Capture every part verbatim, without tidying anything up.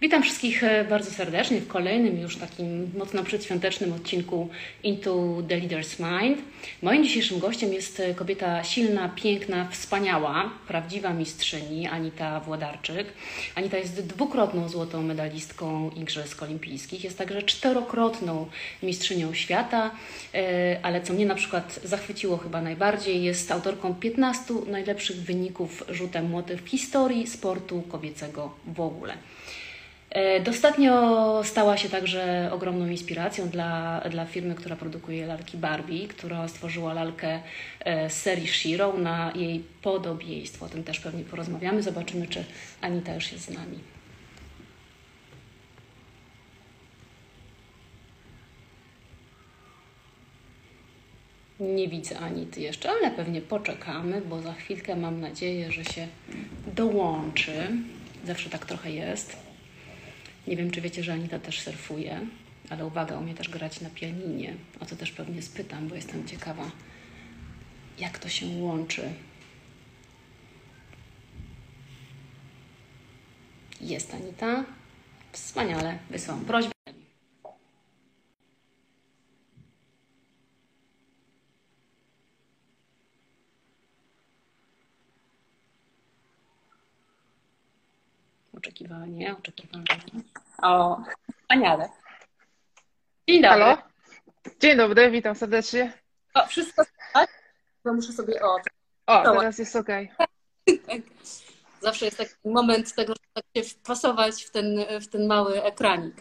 Witam wszystkich bardzo serdecznie w kolejnym już takim mocno przedświątecznym odcinku Into the Leader's Mind. Moim dzisiejszym gościem jest kobieta silna, piękna, wspaniała, prawdziwa mistrzyni Anita Włodarczyk. Anita jest dwukrotną złotą medalistką Igrzysk Olimpijskich, jest także czterokrotną mistrzynią świata, ale co mnie na przykład zachwyciło chyba najbardziej, jest autorką piętnastu najlepszych wyników rzutem młotem w historii sportu kobiecego w ogóle. Dostatnio stała się także ogromną inspiracją dla, dla firmy, która produkuje lalki Barbie, która stworzyła lalkę z serii Shiro na jej podobieństwo. O tym też pewnie porozmawiamy. Zobaczymy, czy Anita już jest z nami. Nie widzę Anity jeszcze, ale pewnie poczekamy, bo za chwilkę mam nadzieję, że się dołączy. Zawsze tak trochę jest. Nie wiem, czy wiecie, że Anita też surfuje, ale uwaga, umie też grać na pianinie. O to też pewnie spytam, bo jestem ciekawa, jak to się łączy. Jest Anita. Wspaniale, wysłałam prośbę. Oczekiwanie, oczekiwanie. O, wspaniale. Dzień dobry. Halo? Dzień dobry, witam serdecznie. O, wszystko tak? Bo muszę sobie... O, o teraz jest ok. Tak. Zawsze jest taki moment tego, żeby tak się wpasować w ten, w ten mały ekranik.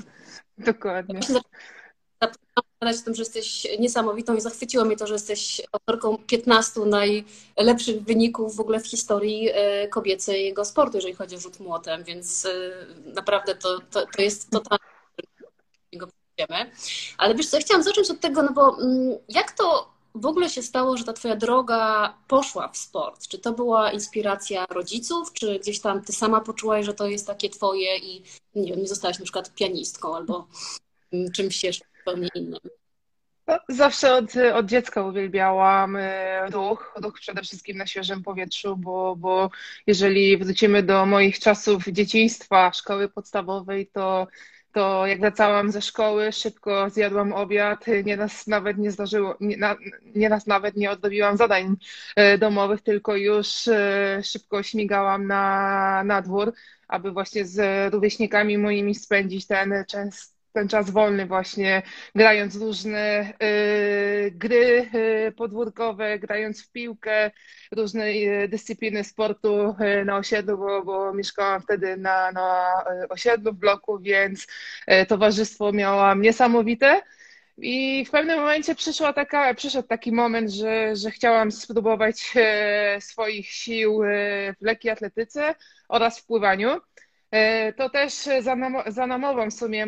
Dokładnie. Zapomniałam o tym, że jesteś niesamowitą i zachwyciło mnie to, że jesteś autorką piętnastu najlepszych wyników w ogóle w historii kobiecego sportu, jeżeli chodzi o rzut młotem, więc naprawdę to, to, to jest totalnie... Ale wiesz co, ja chciałam zacząć od tego, no bo jak to w ogóle się stało, że ta twoja droga poszła w sport? Czy to była inspiracja rodziców, czy gdzieś tam ty sama poczułaś, że to jest takie twoje i nie wiem, nie zostałaś na przykład pianistką albo czymś jeszcze? Innym. No, zawsze od, od dziecka uwielbiałam ruch, ruch przede wszystkim na świeżym powietrzu, bo, bo jeżeli wrócimy do moich czasów dzieciństwa, szkoły podstawowej, to, to jak wracałam ze szkoły, szybko zjadłam obiad, nieraz nawet nie zdarzyło, nieraz nawet nie odrobiłam zadań domowych, tylko już szybko śmigałam na, na dwór, aby właśnie z rówieśnikami moimi spędzić ten często ten czas wolny właśnie, grając różne y, gry y, podwórkowe, grając w piłkę, różne y, dyscypliny sportu y, na osiedlu, bo, bo mieszkałam wtedy na, na osiedlu w bloku, więc y, towarzystwo miałam niesamowite. I w pewnym momencie przyszła taka, przyszedł taki moment, że, że chciałam spróbować y, swoich sił y, w lekkiej atletyce oraz w pływaniu. To też za namową w sumie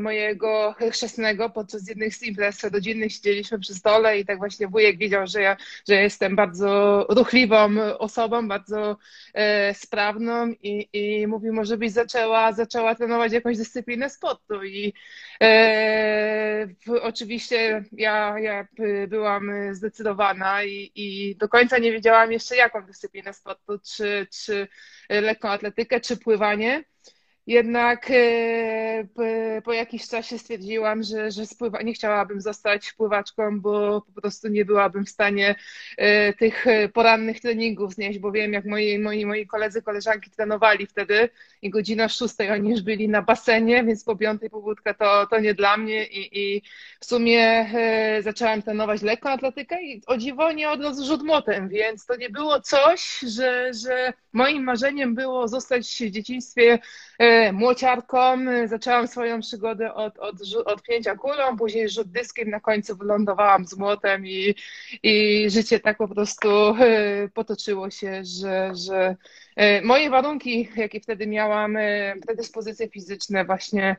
mojego chrzestnego podczas jednych z imprez rodzinnych siedzieliśmy przy stole i tak właśnie wujek widział, że ja że jestem bardzo ruchliwą osobą, bardzo e, sprawną i, i mówi, może byś zaczęła, zaczęła trenować jakąś dyscyplinę sportu. I e, oczywiście ja, ja byłam zdecydowana i, i do końca nie wiedziałam jeszcze jaką dyscyplinę sportu, czy, czy lekką atletykę, czy pływanie. Jednak po jakimś czasie stwierdziłam, że, że spływa... nie chciałabym zostać pływaczką, bo po prostu nie byłabym w stanie tych porannych treningów znieść, bo wiem, jak moi, moi, moi koledzy, koleżanki trenowali wtedy i godzina szóstej oni już byli na basenie, więc po piątej pobudka to, to nie dla mnie i, i w sumie zaczęłam trenować lekką atletykę i o dziwo nie od razu rzut młotem, więc to nie było coś, że, że moim marzeniem było zostać w dzieciństwie młociarką, zaczęłam swoją przygodę od, od, od pnięcia kulą, później rzut dyskiem, na końcu wylądowałam z młotem i, i życie tak po prostu potoczyło się, że, że moje warunki, jakie wtedy miałam, predyspozycje fizyczne właśnie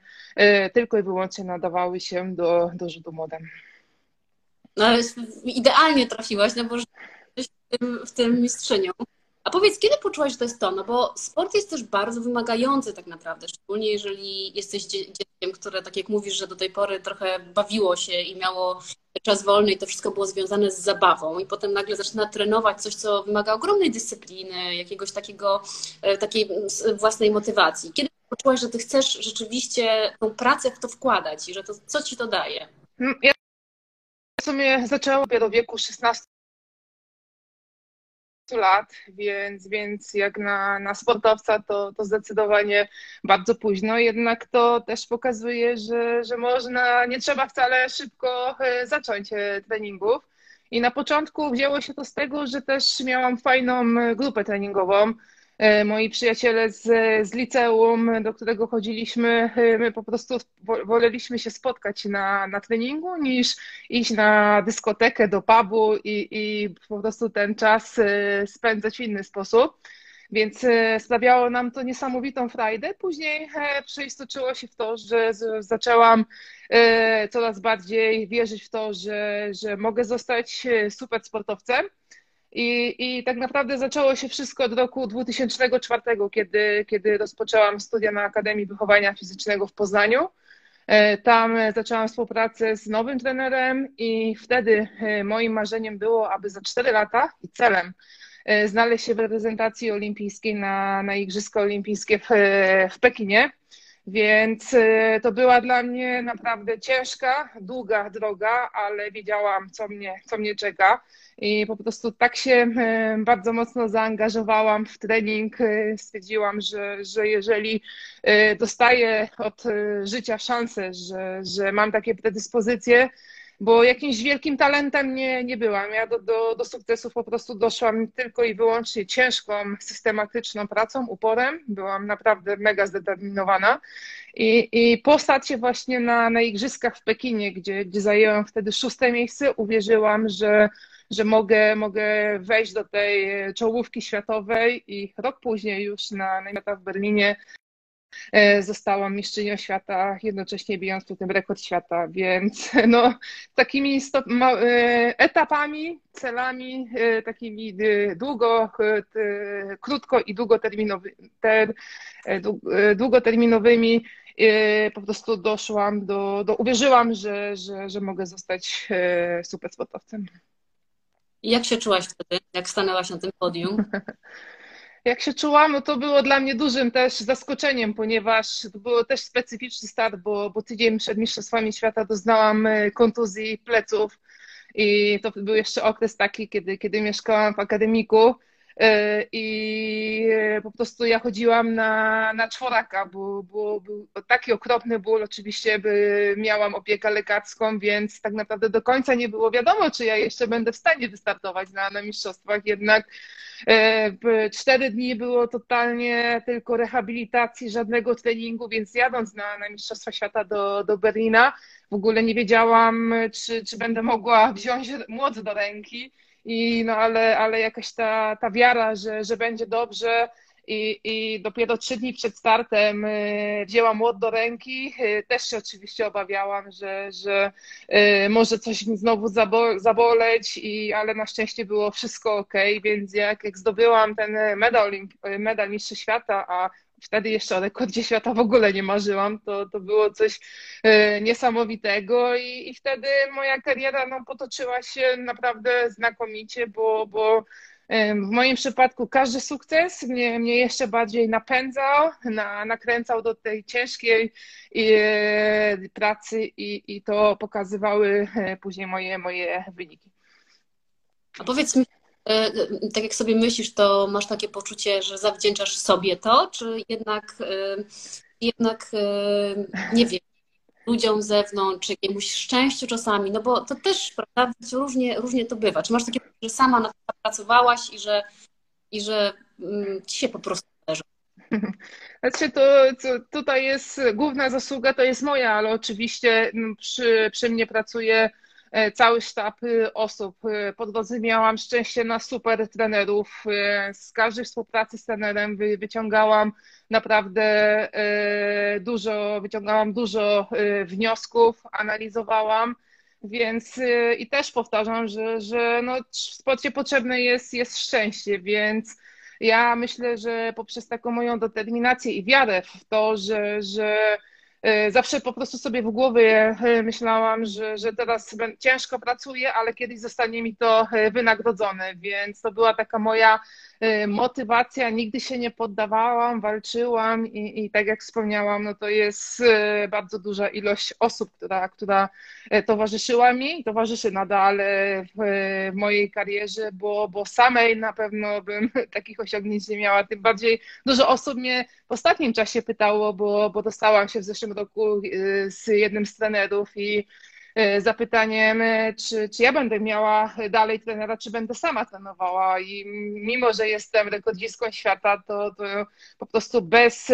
tylko i wyłącznie nadawały się do, do rzutu młotem. No ale idealnie trafiłaś, no bo jesteś w tym, w tym mistrzynią. A powiedz, kiedy poczułaś, że to jest to? No bo sport jest też bardzo wymagający tak naprawdę, szczególnie jeżeli jesteś dzieckiem, które tak jak mówisz, że do tej pory trochę bawiło się i miało czas wolny i to wszystko było związane z zabawą i potem nagle zaczyna trenować coś, co wymaga ogromnej dyscypliny, jakiegoś takiego, takiej własnej motywacji. Kiedy poczułaś, że ty chcesz rzeczywiście tą pracę w to wkładać i że to, co ci to daje? Ja w sumie zaczęłam do wieku szesnastu lat, więc, więc jak na, na sportowca to, to zdecydowanie bardzo późno, jednak to też pokazuje, że, że można, nie trzeba wcale szybko zacząć treningów. I na początku wzięło się to z tego, że też miałam fajną grupę treningową. Moi przyjaciele z, z liceum, do którego chodziliśmy, my po prostu woleliśmy się spotkać na, na treningu niż iść na dyskotekę, do pubu i, i po prostu ten czas spędzać w inny sposób. Więc sprawiało nam to niesamowitą frajdę. Później przeistoczyło się w to, że zaczęłam coraz bardziej wierzyć w to, że, że mogę zostać super sportowcem. I, I tak naprawdę zaczęło się wszystko od roku dwa tysiące czwartego, kiedy, kiedy rozpoczęłam studia na Akademii Wychowania Fizycznego w Poznaniu. Tam zaczęłam współpracę z nowym trenerem i wtedy moim marzeniem było, aby za cztery lata i celem znaleźć się w reprezentacji olimpijskiej na, na Igrzyska Olimpijskie w, w Pekinie. Więc to była dla mnie naprawdę ciężka, długa droga, ale wiedziałam, co mnie, co mnie czeka. I po prostu tak się bardzo mocno zaangażowałam w trening. Stwierdziłam, że, że jeżeli dostaję od życia szansę, że, że mam takie predyspozycje, bo jakimś wielkim talentem nie, nie byłam. Ja do, do, do sukcesów po prostu doszłam tylko i wyłącznie ciężką, systematyczną pracą, uporem. Byłam naprawdę mega zdeterminowana. I, i po starcie właśnie na, na Igrzyskach w Pekinie, gdzie, gdzie zajęłam wtedy szóste miejsce, uwierzyłam, że, że mogę, mogę wejść do tej czołówki światowej i rok później już na, na Igrzyskach w Berlinie zostałam mistrzynią świata, jednocześnie bijąc tu ten rekord świata, więc no, takimi stop, ma, etapami, celami, takimi długo, krótko i długoterminowy, ter, długoterminowymi po prostu doszłam do, do uwierzyłam, że, że, że mogę zostać super sportowcem. Jak się czułaś wtedy, jak stanęłaś na tym podium? Jak się czułam, no to było dla mnie dużym też zaskoczeniem, ponieważ to był też specyficzny start, bo, bo tydzień przed Mistrzostwami Świata doznałam kontuzji pleców i to był jeszcze okres taki, kiedy, kiedy mieszkałam w Akademiku i po prostu ja chodziłam na, na czworaka, bo, bo był taki okropny ból, oczywiście by miałam opiekę lekarską, więc tak naprawdę do końca nie było wiadomo, czy ja jeszcze będę w stanie wystartować na, na mistrzostwach, jednak cztery dni było totalnie tylko rehabilitacji, żadnego treningu, więc jadąc na, na Mistrzostwa Świata do, do Berlina w ogóle nie wiedziałam, czy, czy będę mogła wziąć młot do ręki. I no ale, ale jakaś ta, ta wiara, że, że będzie dobrze i, i dopiero trzy dni przed startem wzięłam młot do ręki, też się oczywiście obawiałam, że, że może coś mi znowu zaboleć, i, ale na szczęście było wszystko ok, więc jak, jak zdobyłam ten medal, medal Mistrza Świata, a wtedy jeszcze o rekordzie świata w ogóle nie marzyłam, to, to było coś niesamowitego i, i wtedy moja kariera no, potoczyła się naprawdę znakomicie, bo, bo w moim przypadku każdy sukces mnie, mnie jeszcze bardziej napędzał, na, nakręcał do tej ciężkiej i, pracy i, i to pokazywały później moje, moje wyniki. A powiedz mi, tak jak sobie myślisz, to masz takie poczucie, że zawdzięczasz sobie to, czy jednak, jednak nie wiem, ludziom z zewnątrz, jakiemuś szczęściu czasami, no bo to też, prawda, różnie, różnie to bywa. Czy masz takie poczucie, że sama na to pracowałaś i że, i że ci się po prostu leży? Znaczy to, to tutaj jest główna zasługa, to jest moja, ale oczywiście przy, przy mnie pracuje cały sztab osób. Po drodze miałam szczęście na super trenerów. Z każdej współpracy z trenerem wyciągałam naprawdę dużo, wyciągałam dużo wniosków, analizowałam, więc i też powtarzam, że, że no, w sporcie potrzebne jest, jest szczęście, więc ja myślę, że poprzez taką moją determinację i wiarę w to, że, że zawsze po prostu sobie w głowie myślałam, że, że teraz ciężko pracuję, ale kiedyś zostanie mi to wynagrodzone, więc to była taka moja motywacja, nigdy się nie poddawałam, walczyłam i, i tak jak wspomniałam, no to jest bardzo duża ilość osób, która, która towarzyszyła mi i towarzyszy nadal w, w mojej karierze, bo, bo samej na pewno bym takich osiągnięć nie miała. Tym bardziej dużo osób mnie w ostatnim czasie pytało, bo, bo dostałam się w zeszłym roku z jednym z trenerów i zapytaniem, czy, czy ja będę miała dalej trenera, czy będę sama trenowała i mimo, że jestem rekordzistką świata, to, to po prostu bez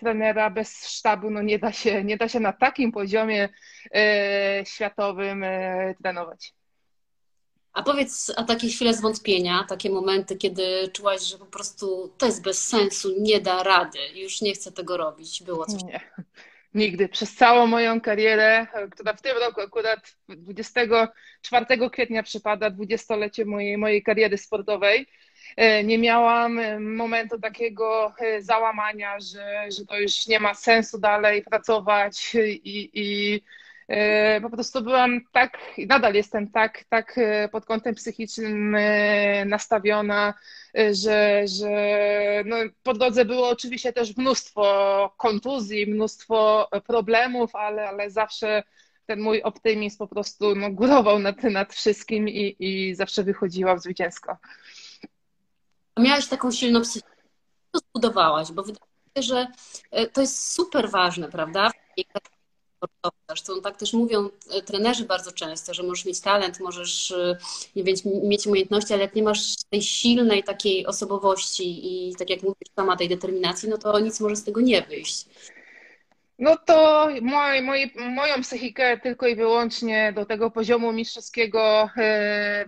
trenera, bez sztabu no nie da się, nie da się na takim poziomie światowym trenować. A powiedz, a takie chwile zwątpienia, takie momenty, kiedy czułaś, że po prostu to jest bez sensu, nie da rady, już nie chcę tego robić, było coś? Nie. Nigdy. Przez całą moją karierę, która w tym roku akurat dwudziestego czwartego kwietnia przypada dwudziestolecie mojej, mojej kariery sportowej, nie miałam momentu takiego załamania, że, że to już nie ma sensu dalej pracować i, i po prostu byłam tak, i nadal jestem tak, tak pod kątem psychicznym nastawiona, że, że no, po drodze było oczywiście też mnóstwo kontuzji, mnóstwo problemów, ale, ale zawsze ten mój optymizm po prostu no, górował nad, nad wszystkim i, i zawsze wychodziłam zwycięsko. Miałaś taką silną psychikę, co zbudowałaś, bo wydaje mi się, że to jest super ważne, prawda? Zresztą tak też mówią trenerzy bardzo często, że możesz mieć talent, możesz nie wiem, mieć umiejętności, ale jak nie masz tej silnej takiej osobowości i tak jak mówisz sama tej determinacji, no to nic może z tego nie wyjść. No to moj, moj, moją psychikę tylko i wyłącznie do tego poziomu mistrzowskiego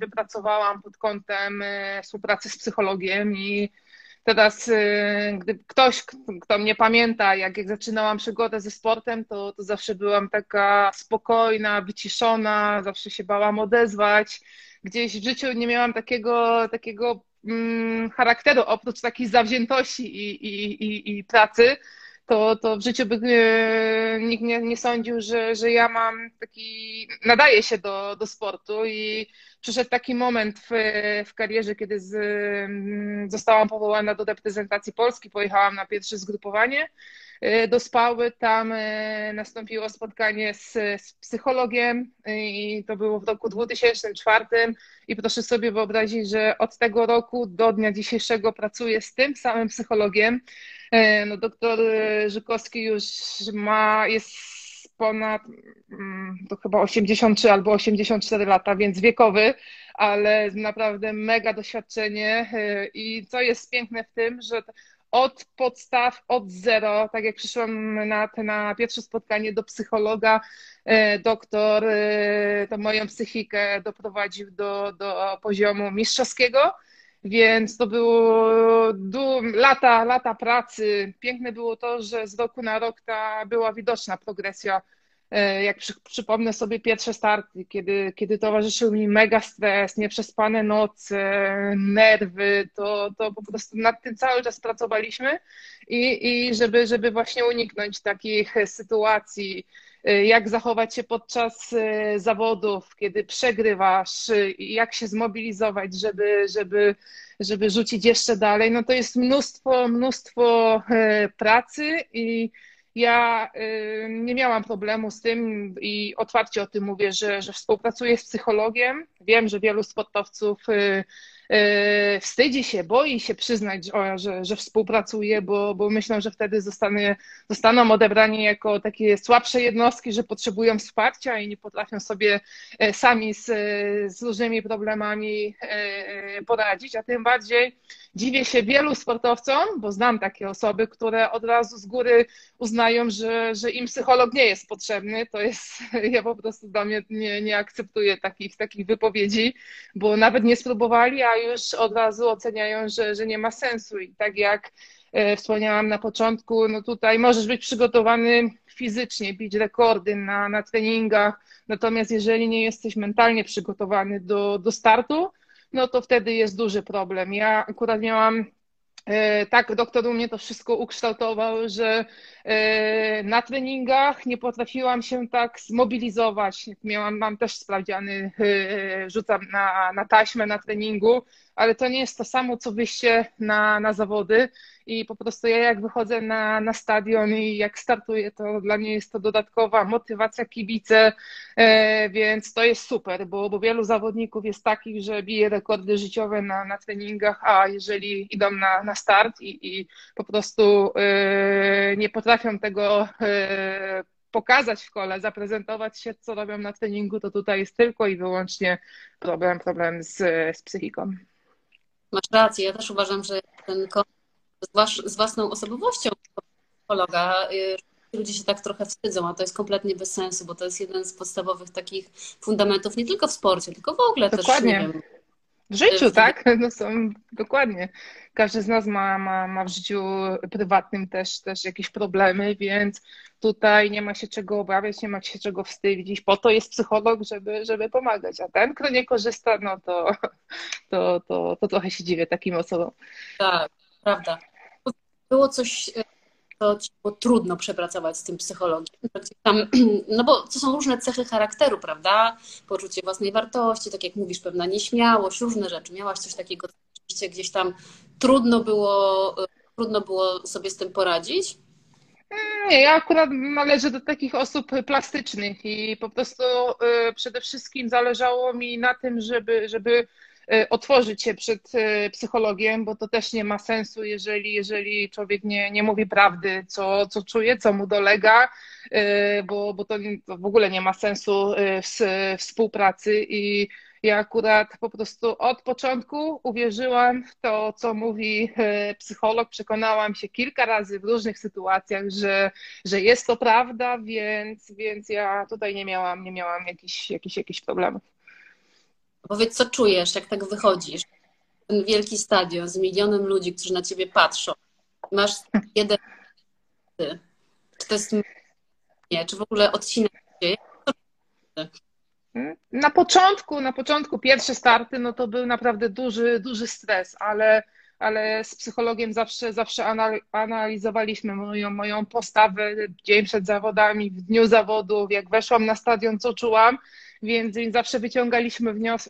wypracowałam pod kątem współpracy z psychologiem i teraz, gdy ktoś, kto mnie pamięta, jak, jak zaczynałam przygodę ze sportem, to, to zawsze byłam taka spokojna, wyciszona, zawsze się bałam odezwać. Gdzieś w życiu nie miałam takiego, takiego mm, charakteru, oprócz takiej zawziętości i, i, i, i pracy, to, to w życiu by nikt nie, nie sądził, że, że ja mam taki, nadaję się do, do sportu i przyszedł taki moment w, w karierze, kiedy z, zostałam powołana do reprezentacji Polski, pojechałam na pierwsze zgrupowanie do Spały, tam nastąpiło spotkanie z, z psychologiem i to było w roku dwa tysiące czwartym i proszę sobie wyobrazić, że od tego roku do dnia dzisiejszego pracuję z tym samym psychologiem. No, doktor Żykowski już ma, jest ponad to chyba osiemdziesiąt trzy albo osiemdziesiąt cztery lata, więc wiekowy, ale naprawdę mega doświadczenie i co jest piękne w tym, że od podstaw, od zero, tak jak przyszłam na, na pierwsze spotkanie do psychologa, doktor to moją psychikę doprowadził do, do poziomu mistrzowskiego. Więc to było lata, lata pracy. Piękne było to, że z roku na rok ta była widoczna progresja. Jak przy, przypomnę sobie pierwsze starty, kiedy, kiedy towarzyszył mi mega stres, nieprzespane noce, nerwy, to, to po prostu nad tym cały czas pracowaliśmy i, i żeby, żeby właśnie uniknąć takich sytuacji, jak zachować się podczas zawodów, kiedy przegrywasz, jak się zmobilizować, żeby, żeby, żeby rzucić jeszcze dalej, no to jest mnóstwo, mnóstwo pracy i ja nie miałam problemu z tym i otwarcie o tym mówię, że, że współpracuję z psychologiem. Wiem, że wielu sportowców wstydzi się, boi się przyznać, że, że, że współpracuje, bo, bo myślą, że wtedy zostanie, zostaną odebrani jako takie słabsze jednostki, że potrzebują wsparcia i nie potrafią sobie sami z, z różnymi problemami poradzić, a tym bardziej dziwię się wielu sportowcom, bo znam takie osoby, które od razu z góry uznają, że, że im psycholog nie jest potrzebny. To jest, ja po prostu dla mnie nie, nie akceptuję takich, takich wypowiedzi, bo nawet nie spróbowali, a już od razu oceniają, że, że nie ma sensu. I tak jak wspomniałam na początku, no tutaj możesz być przygotowany fizycznie, bić rekordy na, na treningach, natomiast jeżeli nie jesteś mentalnie przygotowany do, do startu, no to wtedy jest duży problem. Ja akurat miałam tak doktor u mnie to wszystko ukształtował, że na treningach nie potrafiłam się tak zmobilizować. Miałam, mam też sprawdziany, rzucam na, na taśmę na treningu, ale to nie jest to samo, co wyjście na, na zawody i po prostu ja jak wychodzę na, na stadion i jak startuję, to dla mnie jest to dodatkowa motywacja, kibice, więc to jest super, bo, bo wielu zawodników jest takich, że bije rekordy życiowe na, na treningach, a jeżeli idą na, na start i, i po prostu nie potrafią tego pokazać w kole, zaprezentować się, co robią na treningu, to tutaj jest tylko i wyłącznie problem, problem z, z psychiką. Masz rację, ja też uważam, że ten kontakt z własną osobowością psychologa, ludzie się tak trochę wstydzą, a to jest kompletnie bez sensu, bo to jest jeden z podstawowych takich fundamentów nie tylko w sporcie, tylko w ogóle dokładnie. Też, nie wiem, w życiu, tak? No są, dokładnie. Każdy z nas ma, ma, ma w życiu prywatnym też, też jakieś problemy, więc tutaj nie ma się czego obawiać, nie ma się czego wstydzić. Po to jest psycholog, żeby, żeby pomagać, a ten, kto nie korzysta, no to, to, to, to trochę się dziwię takim osobom. Tak, prawda. Było coś, co ci było trudno przepracować z tym psychologiem. No bo to są różne cechy charakteru, prawda? Poczucie własnej wartości, tak jak mówisz, pewna nieśmiałość, różne rzeczy. Miałaś coś takiego, co oczywiście gdzieś tam trudno było, trudno było sobie z tym poradzić? Nie, ja akurat należę do takich osób plastycznych i po prostu przede wszystkim zależało mi na tym, żeby, żeby otworzyć się przed psychologiem, bo to też nie ma sensu, jeżeli, jeżeli człowiek nie, nie mówi prawdy, co, co czuje, co mu dolega, bo, bo to w ogóle nie ma sensu w współpracy i ja akurat po prostu od początku uwierzyłam w to, co mówi psycholog. Przekonałam się kilka razy w różnych sytuacjach, że, że jest to prawda, więc, więc ja tutaj nie miałam, nie miałam jakichś, jakichś, jakichś problemów. Powiedz, co czujesz, jak tak wychodzisz? Ten wielki stadion z milionem ludzi, którzy na ciebie patrzą. Masz jeden... Czy to jest... Nie, czy w ogóle odcina się? Na początku, na początku pierwsze starty, no to był naprawdę duży, duży stres, ale, ale z psychologiem zawsze, zawsze analizowaliśmy moją, moją postawę dzień przed zawodami, w dniu zawodów, jak weszłam na stadion, co czułam, więc zawsze wyciągaliśmy wnios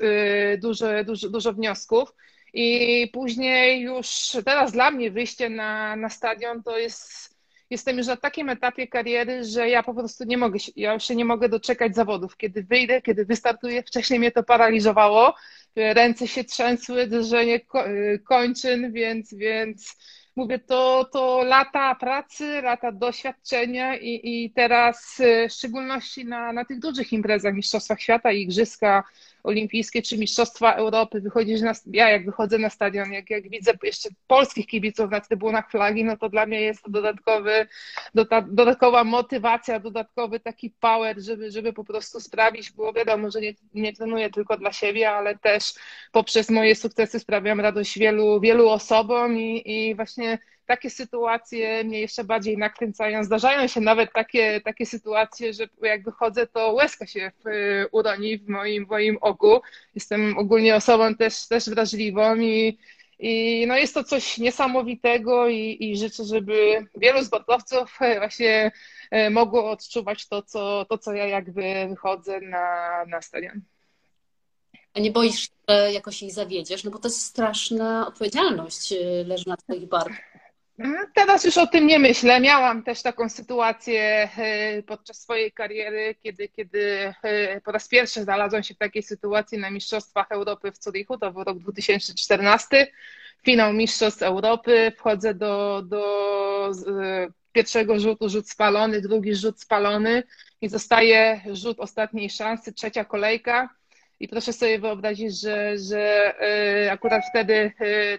duże, dużo, dużo wniosków. I później już teraz dla mnie wyjście na, na stadion to jest... Jestem już na takim etapie kariery, że ja po prostu nie mogę, ja już się nie mogę doczekać zawodów. Kiedy wyjdę, kiedy wystartuję, wcześniej mnie to paraliżowało, ręce się trzęsły, drżenie kończyn, więc, więc mówię, to, to lata pracy, lata doświadczenia i, i teraz w szczególności na, na tych dużych imprezach, mistrzostwach świata, igrzyska olimpijskie czy mistrzostwa Europy, wychodzisz na, ja jak wychodzę na stadion, jak, jak widzę jeszcze polskich kibiców na trybunach flagi, no to dla mnie jest to dodatkowy, doda, dodatkowa motywacja, dodatkowy taki power, żeby, żeby po prostu sprawić, bo wiadomo, że nie, nie trenuję tylko dla siebie, ale też poprzez moje sukcesy sprawiam radość wielu, wielu osobom i, i właśnie takie sytuacje mnie jeszcze bardziej nakręcają. Zdarzają się nawet takie, takie sytuacje, że jak wychodzę, to łezka się uroni w moim, moim oku. Jestem ogólnie osobą też, też wrażliwą i, i no jest to coś niesamowitego i, i życzę, żeby wielu sportowców właśnie mogło odczuwać to, co, to, co ja jakby wychodzę na, na stadion. A nie boisz się, że jakoś ich zawiedziesz? No bo to jest straszna odpowiedzialność, leży na twoich barkach. Teraz już o tym nie myślę. Miałam też taką sytuację podczas swojej kariery, kiedy, kiedy po raz pierwszy znalazłam się w takiej sytuacji na Mistrzostwach Europy w Zurychu, to był rok dwa tysiące czternasty, finał Mistrzostw Europy, wchodzę do, do pierwszego rzutu, rzut spalony, drugi rzut spalony i zostaje rzut ostatniej szansy, trzecia kolejka. I proszę sobie wyobrazić, że, że akurat wtedy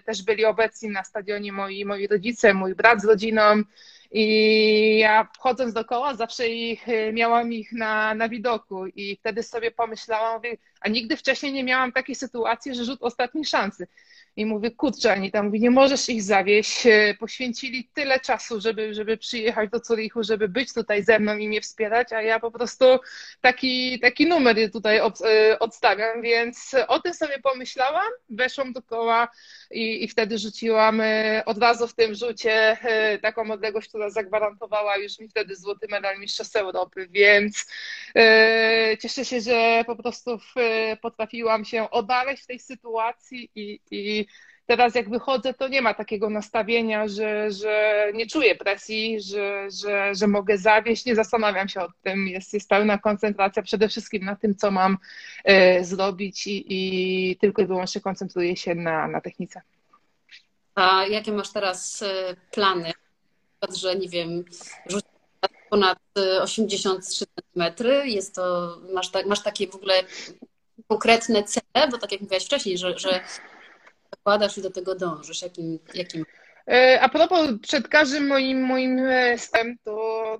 też byli obecni na stadionie moi, moi rodzice, mój brat z rodziną i ja wchodząc do koła zawsze ich, miałam ich na, na widoku i wtedy sobie pomyślałam, a nigdy wcześniej nie miałam takiej sytuacji, że rzut ostatniej szansy. I mówię, kurczę, Anita, mówi, nie możesz ich zawieść, poświęcili tyle czasu, żeby, żeby przyjechać do Zurychu, żeby być tutaj ze mną i mnie wspierać, a ja po prostu taki, taki numer tutaj odstawiam, więc o tym sobie pomyślałam, weszłam do koła i, i wtedy rzuciłam od razu w tym rzucie taką odległość, która zagwarantowała już mi wtedy złoty medal Mistrzostw Europy, więc e, cieszę się, że po prostu w, potrafiłam się odnaleźć w tej sytuacji i, i teraz jak wychodzę, to nie ma takiego nastawienia, że, że nie czuję presji, że, że, że mogę zawieść, nie zastanawiam się o tym, jest, jest pełna koncentracja przede wszystkim na tym, co mam e, zrobić i, i tylko i wyłącznie koncentruję się na, na technice. A jakie masz teraz plany? Że nie wiem, rzucisz ponad osiemdziesiąt trzy centymetry, jest to, masz, ta, masz takie w ogóle konkretne cele, bo tak jak mówiłaś wcześniej, że, że zakładasz i do tego dążysz, jakim... jakim... A propos, przed każdym moim, moim stem, to,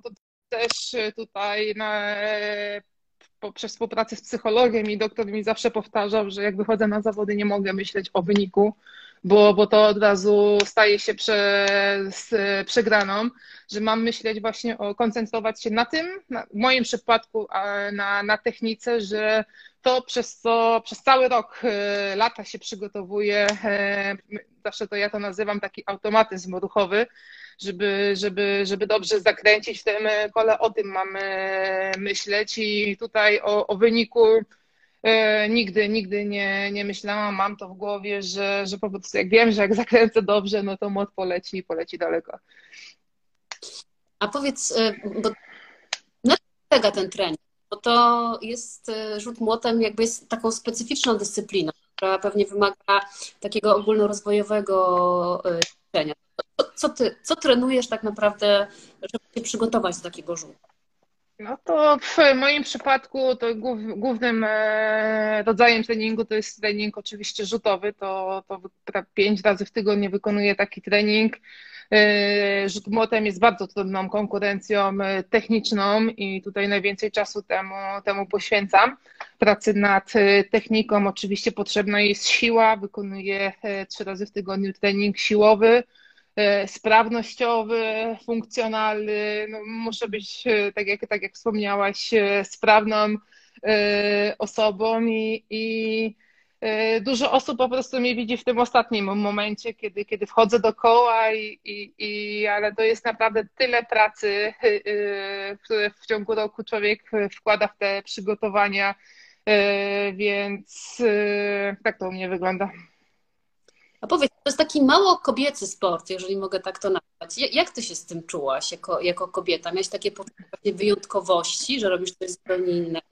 to też tutaj na, poprzez współpracę z psychologiem i doktor mi zawsze powtarzał, że jak wychodzę na zawody, nie mogę myśleć o wyniku, bo, bo to od razu staje się prze, z przegraną, że mam myśleć właśnie o, koncentrować się na tym, na, w moim przypadku na, na technice, że to, przez co przez cały rok, lata się przygotowuję, zawsze to ja to nazywam taki automatyzm ruchowy, żeby, żeby, żeby dobrze zakręcić w tym kole, o tym mamy myśleć i tutaj o, o wyniku nigdy, nigdy nie, nie myślałam, mam to w głowie, że, że po prostu jak wiem, że jak zakręcę dobrze, no to młot poleci i poleci daleko. A powiedz, bo na czym polega ten trening? Bo to jest rzut młotem, jakby jest taką specyficzną dyscypliną, która pewnie wymaga takiego ogólnorozwojowego ćwiczenia. Co, co, ty, co trenujesz tak naprawdę, żeby się przygotować do takiego rzutu? No to w moim przypadku to głównym rodzajem treningu to jest trening oczywiście rzutowy, to, to pięć razy w tygodniu wykonuję taki trening. Rzut młotem jest bardzo trudną konkurencją techniczną i tutaj najwięcej czasu temu, temu poświęcam. Pracy nad techniką oczywiście potrzebna jest siła, wykonuję trzy razy w tygodniu trening siłowy, sprawnościowy, funkcjonalny, no, muszę być, tak jak, tak jak wspomniałaś, sprawną osobą i, i dużo osób po prostu mnie widzi w tym ostatnim momencie, kiedy, kiedy wchodzę do koła, i, i, i, ale to jest naprawdę tyle pracy, które w ciągu roku człowiek wkłada w te przygotowania, więc tak to u mnie wygląda. A powiedz, to jest taki mało kobiecy sport, jeżeli mogę tak to nazwać. Jak ty się z tym czułaś jako, jako kobieta? Miałaś takie poczucie wyjątkowości, że robisz coś zupełnie innego?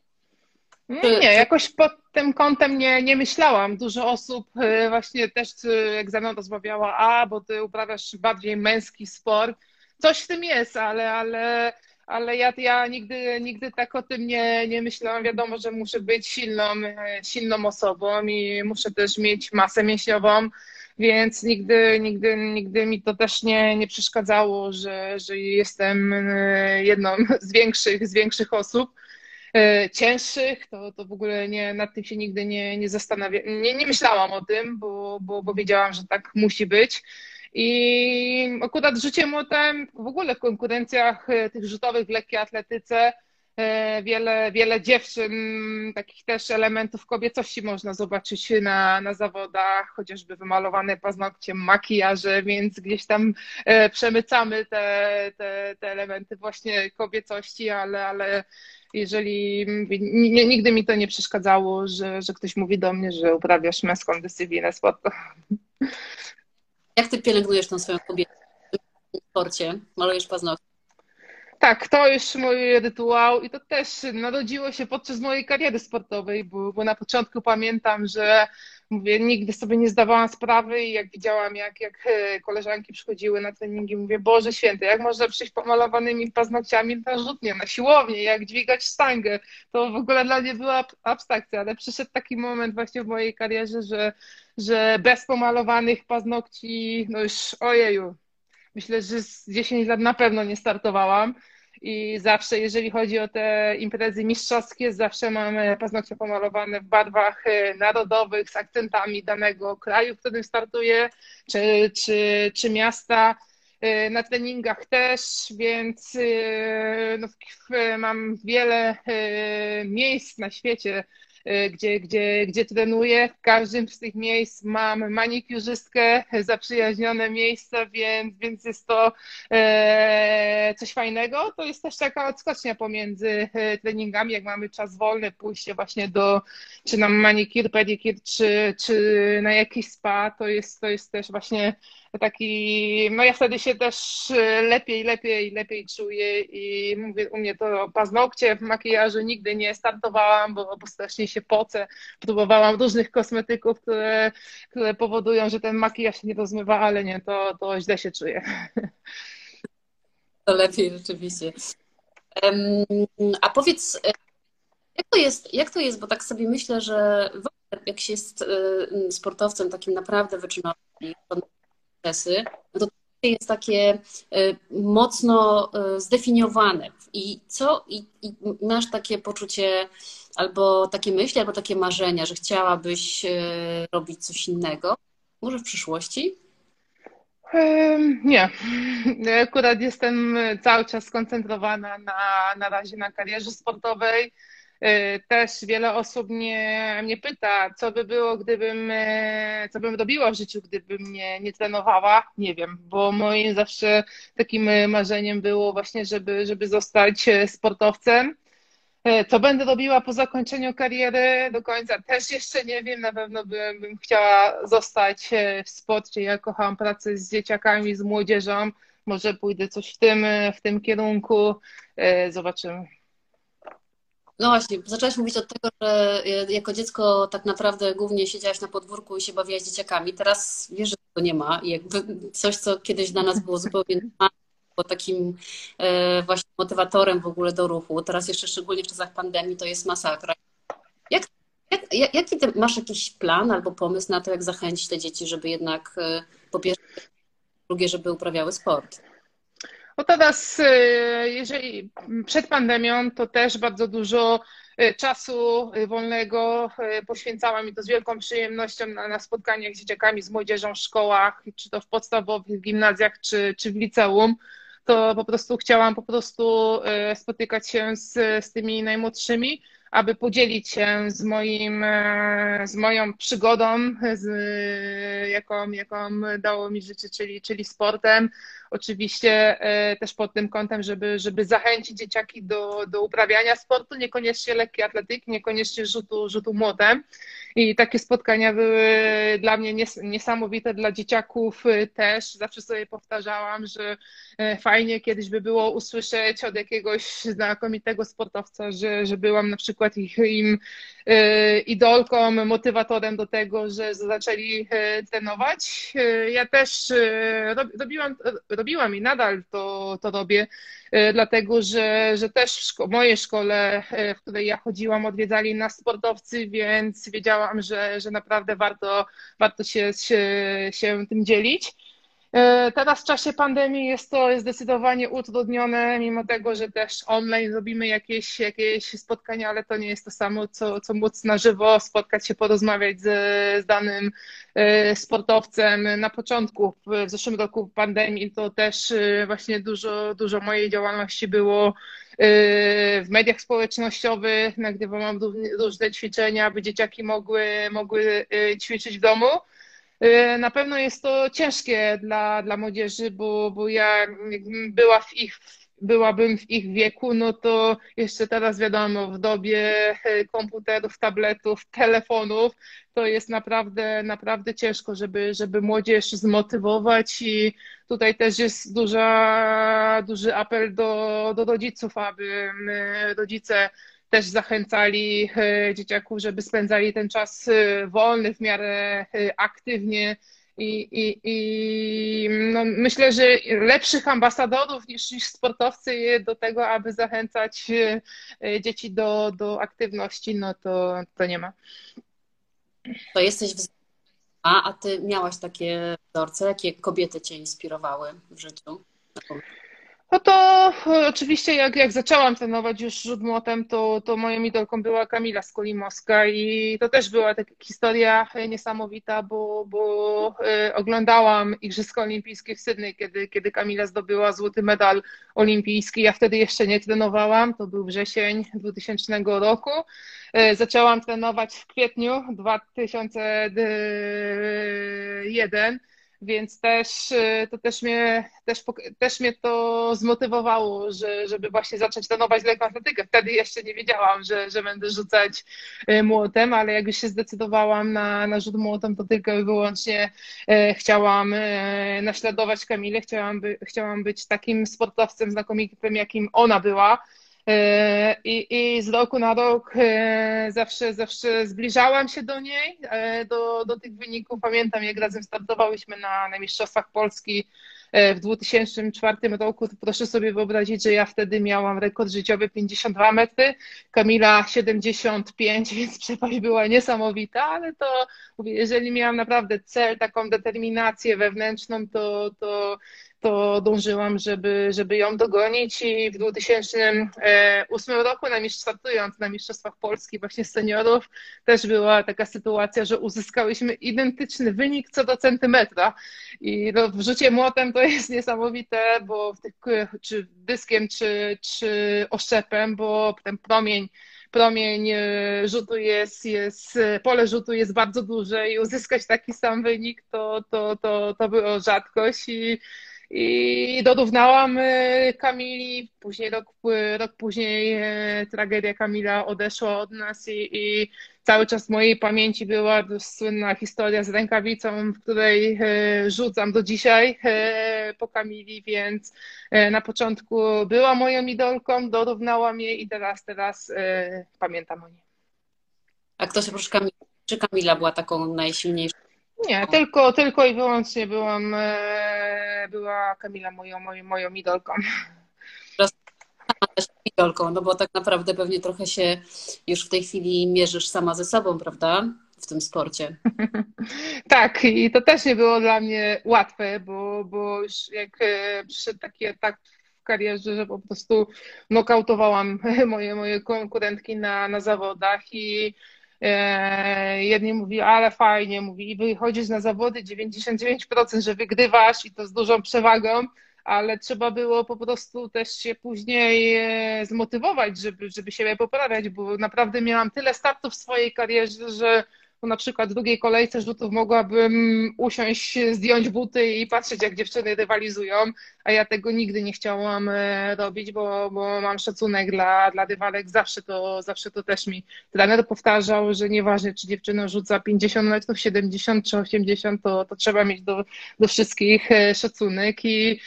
Nie, nie, jakoś pod tym kątem nie, nie myślałam. Dużo osób właśnie też jak ze mną rozmawiała, a bo ty uprawiasz bardziej męski sport. Coś w tym jest, ale, ale, ale ja, ja nigdy, nigdy tak o tym nie, nie myślałam. Wiadomo, że muszę być silną, silną osobą i muszę też mieć masę mięśniową, więc nigdy, nigdy, nigdy mi to też nie, nie przeszkadzało, że, że jestem jedną z większych, z większych osób. Cięższych, to, to w ogóle nie, nad tym się nigdy nie, nie zastanawiałam, nie, nie myślałam o tym, bo, bo, bo wiedziałam, że tak musi być i akurat rzucie młotem, w ogóle w konkurencjach tych rzutowych w lekkiej atletyce wiele, wiele dziewczyn, takich też elementów kobiecości można zobaczyć na, na zawodach, chociażby wymalowane paznokciem, makijaże, więc gdzieś tam przemycamy te, te, te elementy właśnie kobiecości, ale, ale jeżeli nie, nigdy mi to nie przeszkadzało, że, że ktoś mówi do mnie, że uprawiasz męską dyscyplinę sportu. Jak ty pielęgnujesz tą swoją kobietę w sporcie? Malujesz paznokcie? Tak, to już mój rytuał i to też narodziło się podczas mojej kariery sportowej, bo, bo na początku pamiętam, że mówię, nigdy sobie nie zdawałam sprawy i jak widziałam, jak, jak koleżanki przychodziły na treningi, mówię, Boże Święty, jak można przyjść pomalowanymi paznokciami na rzutnię, na siłownię, jak dźwigać sztangę. To w ogóle dla mnie była abstrakcja, ale przyszedł taki moment właśnie w mojej karierze, że, że bez pomalowanych paznokci, no już ojeju, myślę, że z dziesięć lat na pewno nie startowałam. i zawsze, jeżeli chodzi o te imprezy mistrzowskie, zawsze mamy paznokcie pomalowane w barwach narodowych z akcentami danego kraju, w którym startuję, czy, czy, czy miasta. Na treningach też, więc no, mam wiele miejsc na świecie, gdzie, gdzie, gdzie trenuję. W każdym z tych miejsc mam manikiurzystkę, zaprzyjaźnione miejsca, więc, więc jest to coś fajnego. To jest też taka odskocznia pomiędzy treningami, jak mamy czas wolny, pójście właśnie do, czy na manikir, pedikir, czy, czy na jakiś spa, to jest, to jest też właśnie taki, no ja wtedy się też lepiej, lepiej, lepiej czuję i mówię, u mnie to paznokcie, w makijażu nigdy nie startowałam, bo, bo strasznie się pocę, próbowałam różnych kosmetyków, które, które powodują, że ten makijaż się nie rozmywa, ale nie, to, to źle się czuję. To lepiej rzeczywiście. A powiedz, jak to jest, jak to jest, bo tak sobie myślę, że jak się jest sportowcem takim naprawdę wyczynowym, to jest takie mocno zdefiniowane i co i, i masz takie poczucie albo takie myśli, albo takie marzenia, że chciałabyś robić coś innego, może w przyszłości? Nie, akurat jestem cały czas skoncentrowana na, na razie na karierze sportowej. Też wiele osób mnie, mnie pyta, co by było, gdybym, co bym robiła w życiu, gdybym nie, nie trenowała. Nie wiem, bo moim zawsze takim marzeniem było właśnie, żeby, żeby zostać sportowcem. Co będę robiła po zakończeniu kariery do końca? Też jeszcze nie wiem, na pewno bym, bym chciała zostać w sporcie. Ja kocham pracę z dzieciakami, z młodzieżą. Może pójdę coś w tym, w tym kierunku. Zobaczymy. No właśnie, zaczęłaś mówić od tego, że jako dziecko tak naprawdę głównie siedziałaś na podwórku i się bawiłaś dzieciakami. Teraz wiesz, że to nie ma. Jakby coś, co kiedyś dla nas było zupełnie normalne, było takim właśnie motywatorem w ogóle do ruchu. Teraz jeszcze szczególnie w czasach pandemii to jest masakra. Jak, jak, jak, jaki ty masz jakiś plan albo pomysł na to, jak zachęcić te dzieci, żeby jednak po pierwsze, po drugie, żeby uprawiały sport? Bo teraz, jeżeli przed pandemią, to też bardzo dużo czasu wolnego poświęcałam i to z wielką przyjemnością na, na spotkaniach z dzieciakami, z młodzieżą w szkołach, czy to w podstawowych gimnazjach, czy, czy w liceum. To po prostu chciałam po prostu spotykać się z, z tymi najmłodszymi, aby podzielić się z, moim, z moją przygodą, z, jaką, jaką dało mi życie, czyli, czyli sportem. Oczywiście też pod tym kątem, żeby, żeby zachęcić dzieciaki do, do uprawiania sportu, niekoniecznie lekkiej atletyki, niekoniecznie rzutu, rzutu młotem. I takie spotkania były dla mnie niesamowite, dla dzieciaków też. Zawsze sobie powtarzałam, że fajnie kiedyś by było usłyszeć od jakiegoś znakomitego sportowca, że, że byłam na przykład ich, im idolką, motywatorem do tego, że zaczęli trenować. Ja też robiłam, robiłam i nadal to, to robię, dlatego że, że też w szko- mojej szkole, w której ja chodziłam, odwiedzali nas sportowcy, więc wiedziałam, Że, że naprawdę warto, warto się, się, się tym dzielić. Teraz w czasie pandemii jest to zdecydowanie utrudnione, mimo tego, że też online robimy jakieś, jakieś spotkania, ale to nie jest to samo, co, co móc na żywo spotkać się, porozmawiać z, z danym sportowcem. Na początku, w zeszłym roku pandemii, to też właśnie dużo, dużo mojej działalności było w mediach społecznościowych, nagrywałam różne ćwiczenia, aby dzieciaki mogły, mogły ćwiczyć w domu. Na pewno jest to ciężkie dla, dla młodzieży, bo, bo ja była w ich, byłabym w ich wieku, no to jeszcze teraz wiadomo, w dobie komputerów, tabletów, telefonów, to jest naprawdę, naprawdę ciężko, żeby, żeby młodzież zmotywować i tutaj też jest duża, duży apel do, do rodziców, aby rodzice też zachęcali dzieciaków, żeby spędzali ten czas wolny w miarę aktywnie i, i, i no myślę, że lepszych ambasadorów niż, niż sportowcy do tego, aby zachęcać dzieci do, do aktywności, no to, to nie ma. To jesteś w... a, a ty miałaś takie wzorce? Jakie kobiety cię inspirowały w życiu? No to oczywiście jak, jak zaczęłam trenować już rzut młotem, to, to moją idolką była Kamila Skolimowska i to też była taka historia niesamowita, bo, bo oglądałam Igrzyska Olimpijskie w Sydney, kiedy, kiedy Kamila zdobyła złoty medal olimpijski. Ja wtedy jeszcze nie trenowałam, to był wrzesień dwutysięcznego roku. Zaczęłam trenować w kwietniu dwa tysiące pierwszego. Więc też to też mnie, też, też mnie to zmotywowało, że, żeby właśnie zacząć trenować lekką atletykę. Wtedy jeszcze nie wiedziałam, że, że będę rzucać młotem, ale jak już się zdecydowałam na, na rzut młotem, to tylko i wyłącznie chciałam naśladować Kamilę, chciałam, by, chciałam być takim sportowcem znakomitym, jakim ona była. I, i z roku na rok zawsze, zawsze zbliżałam się do niej, do, do tych wyników. Pamiętam, jak razem startowałyśmy na, na Mistrzostwach Polski w dwa tysiące czwartym roku. Proszę sobie wyobrazić, że ja wtedy miałam rekord życiowy pięćdziesiąt dwa metry, Kamila siedemdziesiąt pięć, więc przepaść była niesamowita, ale to jeżeli miałam naprawdę cel, taką determinację wewnętrzną, to, to to dążyłam, żeby, żeby ją dogonić i w dwa tysiące ósmym roku, na mistrz, startując na Mistrzostwach Polski właśnie seniorów, też była taka sytuacja, że uzyskałyśmy identyczny wynik co do centymetra i no, w rzucie młotem to jest niesamowite, bo w tych, czy dyskiem, czy, czy oszczepem, bo ten promień Promień rzutu jest, jest, pole rzutu jest bardzo duże i uzyskać taki sam wynik to, to, to, to była rzadkość i, i dorównałam Kamili. Później rok, rok później tragedia Kamila odeszła od nas i, i cały czas w mojej pamięci była słynna historia z rękawicą, w której rzucam do dzisiaj po Kamili, więc na początku była moją idolką, dorównałam jej i teraz, teraz pamiętam o niej. A ktoś oprócz Kamili, czy Kamila była taką najsilniejszą? Nie, tylko, tylko i wyłącznie byłam, była Kamila moją, moją, moją idolką. Idolką, no bo tak naprawdę pewnie trochę się już w tej chwili mierzysz sama ze sobą, prawda? W tym sporcie. Tak, i to też nie było dla mnie łatwe, bo, bo już jak przyszedł taki etap w karierze, że po prostu nokautowałam moje, moje konkurentki na, na zawodach i jedni mówi, ale fajnie, mówi, i wychodzisz na zawody dziewięćdziesiąt dziewięć procent, że wygrywasz i to z dużą przewagą, ale trzeba było po prostu też się później zmotywować, żeby, żeby siebie poprawiać, bo naprawdę miałam tyle startów w swojej karierze, że na przykład w drugiej kolejce rzutów mogłabym usiąść, zdjąć buty i patrzeć, jak dziewczyny rywalizują, a ja tego nigdy nie chciałam robić, bo, bo mam szacunek dla, dla rywalek, zawsze to, zawsze to też mi trener powtarzał, że nieważne, czy dziewczyna rzuca pięćdziesiąt metrów, siedemdziesiąt czy osiemdziesiąt, to, to trzeba mieć do, do wszystkich szacunek i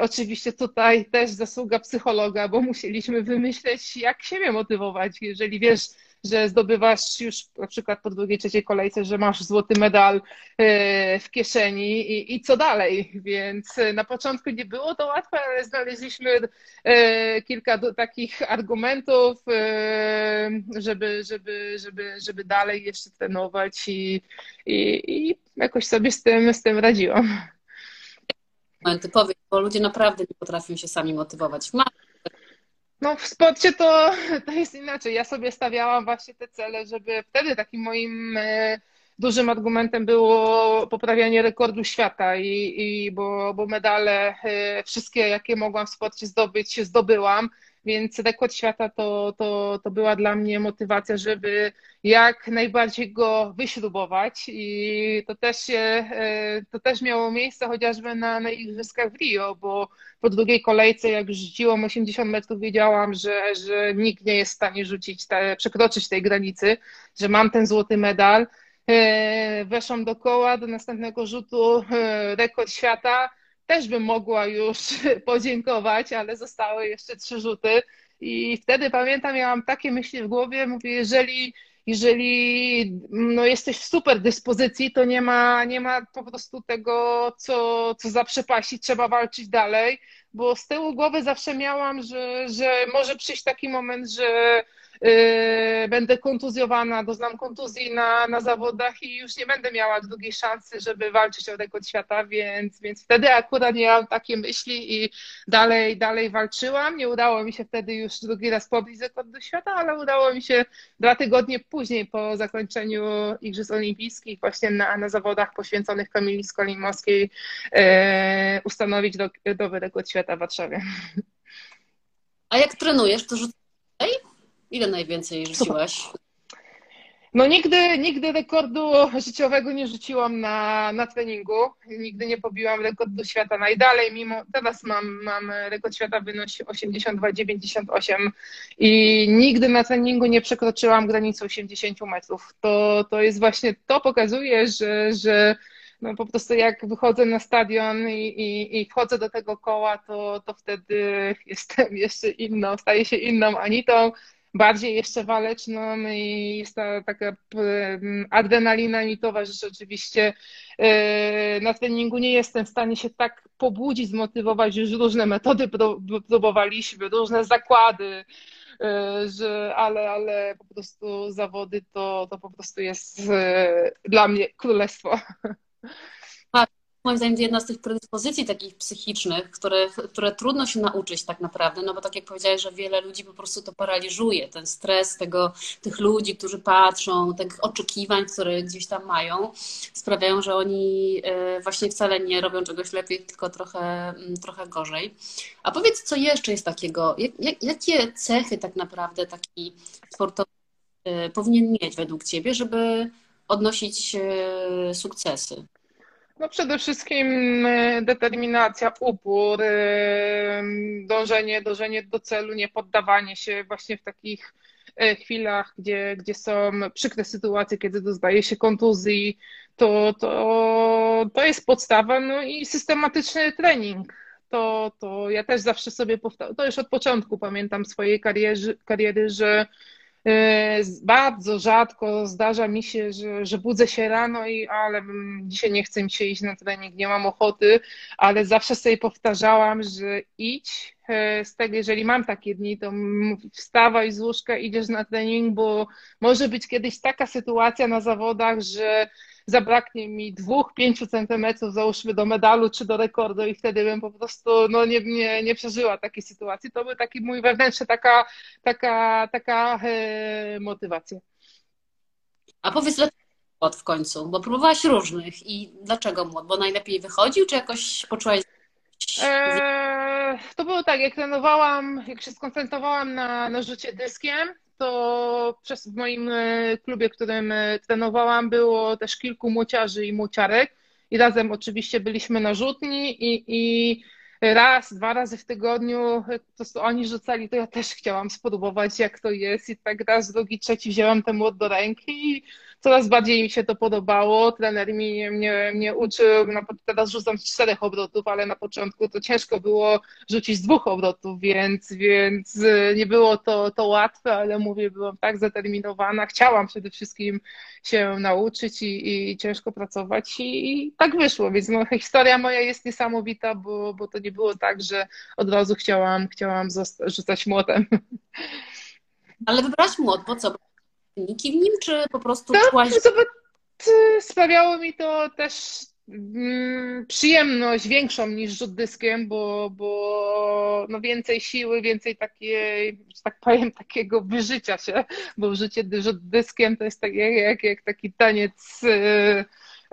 oczywiście tutaj też zasługa psychologa, bo musieliśmy wymyśleć, jak siebie motywować, jeżeli wiesz, że zdobywasz już na przykład po drugiej, trzeciej kolejce, że masz złoty medal w kieszeni i, i co dalej, więc na początku nie było to łatwe, ale znaleźliśmy kilka takich argumentów, żeby, żeby, żeby, żeby dalej jeszcze trenować i, i, i jakoś sobie z tym, z tym radziłam. Ty powiedz, bo ludzie naprawdę nie potrafią się sami motywować. No w sporcie to, to jest inaczej. Ja sobie stawiałam właśnie te cele, żeby wtedy takim moim dużym argumentem było poprawianie rekordu świata, i, i bo, bo medale wszystkie, jakie mogłam w sporcie zdobyć, zdobyłam. Więc rekord świata to, to, to była dla mnie motywacja, żeby jak najbardziej go wyśrubować i to też, się, to też miało miejsce chociażby na, na Igrzyskach w Rio, bo po drugiej kolejce jak rzuciłam osiemdziesiąt metrów, wiedziałam, że, że nikt nie jest w stanie rzucić, te, przekroczyć tej granicy, że mam ten złoty medal. Weszłam do koła, do następnego rzutu rekord świata. Też bym mogła już podziękować, ale zostały jeszcze trzy rzuty i wtedy pamiętam, miałam takie myśli w głowie, mówię, jeżeli, jeżeli no jesteś w super dyspozycji, to nie ma, nie ma po prostu tego, co, co zaprzepaścić, trzeba walczyć dalej, bo z tyłu głowy zawsze miałam, że, że może przyjść taki moment, że yy, będę kontuzjowana, doznam kontuzji na, na zawodach i już nie będę miała drugiej szansy, żeby walczyć o rekord świata, więc, więc wtedy akurat miałam takie myśli i dalej, dalej walczyłam. Nie udało mi się wtedy już drugi raz pobić rekordu świata, ale udało mi się dwa tygodnie później po zakończeniu Igrzysk Olimpijskich właśnie na, na zawodach poświęconych Kamili Skolimowskiej e, ustanowić do, do rekord świata w Warszawie. A jak trenujesz, to rzucasz? Ile najwięcej rzuciłaś? No nigdy, nigdy rekordu życiowego nie rzuciłam na, na treningu. Nigdy nie pobiłam rekordu świata najdalej, mimo teraz mam, mam rekord świata wynosi osiemdziesiąt dwa dziewięćdziesiąt osiem i nigdy na treningu nie przekroczyłam granicy osiemdziesięciu metrów. To, to jest właśnie, to pokazuje, że, że no po prostu jak wychodzę na stadion i, i, i wchodzę do tego koła, to, to wtedy jestem jeszcze inną, staję się inną Anitą, bardziej jeszcze waleczną i jest ta taka adrenalina mi towarzyszy oczywiście. Na treningu nie jestem w stanie się tak pobudzić, zmotywować, już różne metody próbowaliśmy, różne zakłady, że, ale, ale po prostu zawody to, to po prostu jest dla mnie królestwo. Tak, moim zdaniem jedna z tych predyspozycji takich psychicznych, które, które trudno się nauczyć tak naprawdę, no bo tak jak powiedziałeś, że wiele ludzi po prostu to paraliżuje, ten stres tego, tych ludzi, którzy patrzą, tych oczekiwań, które gdzieś tam mają, sprawiają, że oni właśnie wcale nie robią czegoś lepiej, tylko trochę, trochę gorzej. A powiedz, co jeszcze jest takiego, jak, jakie cechy tak naprawdę taki sportowy powinien mieć według Ciebie, żeby odnosić sukcesy? No przede wszystkim determinacja, upór, dążenie, dążenie do celu, nie poddawanie się właśnie w takich chwilach, gdzie, gdzie są przykre sytuacje, kiedy doznaje się kontuzji, to, to, to jest podstawa, no i systematyczny trening. To, to ja też zawsze sobie powtarzam, to już od początku pamiętam swojej kariery, kariery że bardzo rzadko zdarza mi się, że, że budzę się rano i ale dzisiaj nie chcę mi się iść na trening, nie mam ochoty, ale zawsze sobie powtarzałam, że idź z tego, jeżeli mam takie dni, to wstawaj z łóżka, idziesz na trening, bo może być kiedyś taka sytuacja na zawodach, że zabraknie mi dwóch, pięciu centymetrów, załóżmy, do medalu czy do rekordu i wtedy bym po prostu no, nie, nie, nie przeżyła takiej sytuacji. To był taki mój wewnętrzny, taka, taka, taka e, motywacja. A powiedz, dlaczego młot w końcu? Bo próbowałaś różnych i dlaczego młot? Bo najlepiej wychodził, czy jakoś poczułaś... Eee, to było tak, jak trenowałam, jak się skoncentrowałam na, na rzucie dyskiem, to przez, w moim klubie, w którym trenowałam, było też kilku młociarzy i młociarek i razem oczywiście byliśmy na rzutni i, i raz, dwa razy w tygodniu po prostu oni rzucali, to ja też chciałam spróbować, jak to jest i tak raz, drugi, trzeci wzięłam ten młot do ręki i coraz bardziej mi się to podobało. Trener mi, mnie, mnie uczył, na, teraz rzucam z czterech obrotów, ale na początku to ciężko było rzucić z dwóch obrotów, więc, więc nie było to, to łatwe, ale mówię, byłam tak zdeterminowana, chciałam przede wszystkim się nauczyć i, i ciężko pracować i, i tak wyszło, więc no, historia moja jest niesamowita, bo, bo to nie było tak, że od razu chciałam, chciałam rzucać młotem. Ale wybrałaś młot, bo co? Wyniki w nim, czy po prostu tak, czułaś... Sprawiało mi to też mm, przyjemność większą niż rzut dyskiem, bo, bo no więcej siły, więcej takiej, że tak powiem, takiego wyżycia się, bo w rzucie rzut dyskiem to jest tak jak, jak taki taniec yy,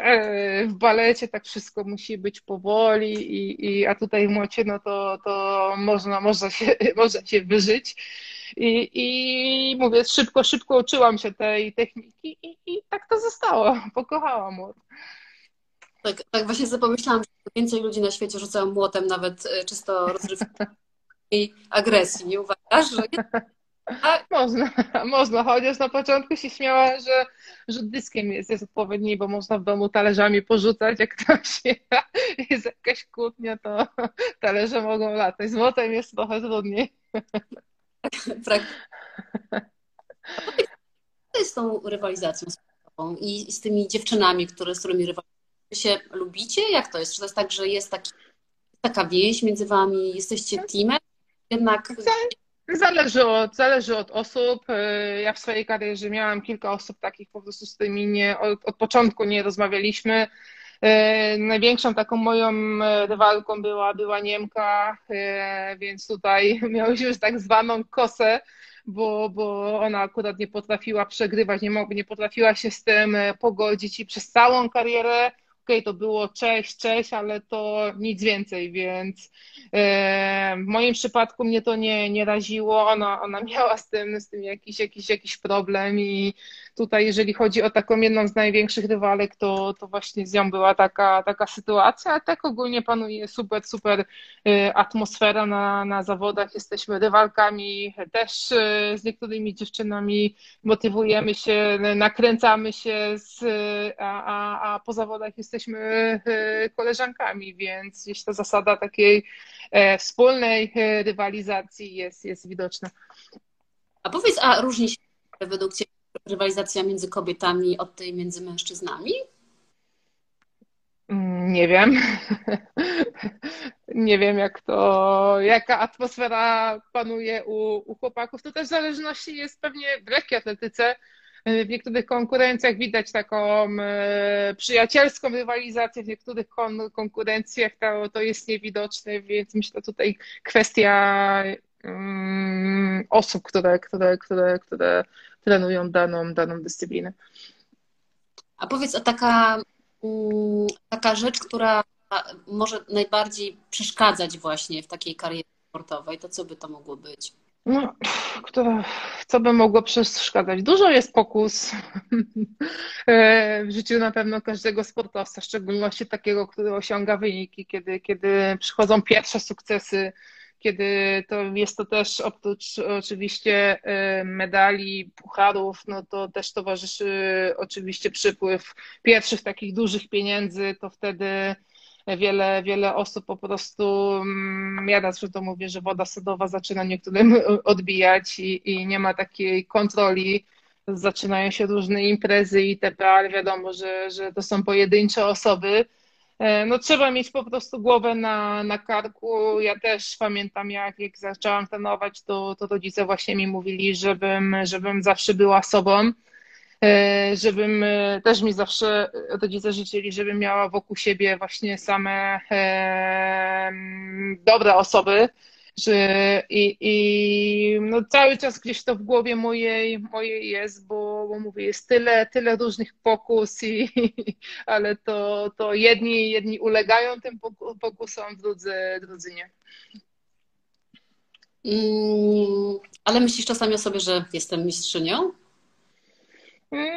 yy, w balecie, tak wszystko musi być powoli, i, i, a tutaj w młocie no to, to można, można, się, można się wyżyć. I, I mówię, szybko, szybko uczyłam się tej techniki i, i tak to zostało. Pokochałam młot. Tak, tak właśnie sobie pomyślałam, że więcej ludzi na świecie rzuca młotem nawet czysto rozrywki agresji. Nie uważasz, że... A... Można, można, chociaż na początku się śmiała, że rzut dyskiem jest, jest odpowiedni, bo można w domu talerzami porzucać, jak tam się jest jakaś kłótnia, to talerze mogą latać. Z młotem jest trochę trudniej. To jest tą rywalizacją sportową i z tymi dziewczynami, które, z którymi rywalizujecie, się lubicie? Jak to jest? Czy to jest tak, że jest taki taka więź między wami? Jesteście teamem? Jednak... Zależy od, zależy od osób. Ja w swojej karierze miałam kilka osób takich, po prostu z tymi nie, od, od początku nie rozmawialiśmy. Największą taką moją rywalką była, była Niemka, więc tutaj miałyśmy już tak zwaną kosę, bo, bo ona akurat nie potrafiła przegrywać, nie, nie potrafiła się z tym pogodzić i przez całą karierę okej, to było cześć, cześć, ale to nic więcej, więc w moim przypadku mnie to nie, nie raziło, ona, ona miała z tym, z tym jakiś, jakiś, jakiś problem i tutaj jeżeli chodzi o taką jedną z największych rywalek, to, to właśnie z nią była taka, taka sytuacja, a tak ogólnie panuje super, super atmosfera na, na zawodach, jesteśmy rywalkami, też z niektórymi dziewczynami motywujemy się, nakręcamy się, z, a, a, a po zawodach jesteśmy jesteśmy koleżankami, więc już ta zasada takiej wspólnej rywalizacji jest, jest widoczna. A powiedz, a różni się według Ciebie rywalizacja między kobietami od tej między mężczyznami? Nie wiem. Nie wiem, jak to, jaka atmosfera panuje u, u chłopaków. To też w zależności jest pewnie w lekkiej atletyce. W niektórych konkurencjach widać taką przyjacielską rywalizację, w niektórych konkurencjach to, to jest niewidoczne, więc myślę tutaj kwestia um, osób, które, które, które, które trenują daną, daną dyscyplinę. A powiedz, a taka, taka rzecz, która może najbardziej przeszkadzać właśnie w takiej karierze sportowej, to co by to mogło być? No, kto, co by mogło przeszkadzać? Dużo jest pokus w życiu na pewno każdego sportowca, w szczególności takiego, który osiąga wyniki, kiedy, kiedy przychodzą pierwsze sukcesy, kiedy to jest to też oprócz oczywiście medali, pucharów, no to też towarzyszy oczywiście przypływ pierwszych takich dużych pieniędzy, to wtedy... Wiele, wiele osób po prostu, ja raz to mówię, że woda sodowa zaczyna niektórym odbijać i, i nie ma takiej kontroli. Zaczynają się różne imprezy itp., ale wiadomo, że, że to są pojedyncze osoby. No trzeba mieć po prostu głowę na, na karku. Ja też pamiętam, jak, jak zaczęłam trenować, to, to rodzice właśnie mi mówili, żebym, żebym zawsze była sobą. Żebym, też mi zawsze rodzice życzyli, żebym miała wokół siebie właśnie same e, dobre osoby że, i, i no cały czas gdzieś to w głowie mojej, mojej jest, bo, bo mówię, jest tyle, tyle różnych pokus, i, ale to, to jedni, jedni ulegają tym pokusom, drudzy, drudzy nie. Mm, ale myślisz czasami o sobie, że jestem mistrzynią?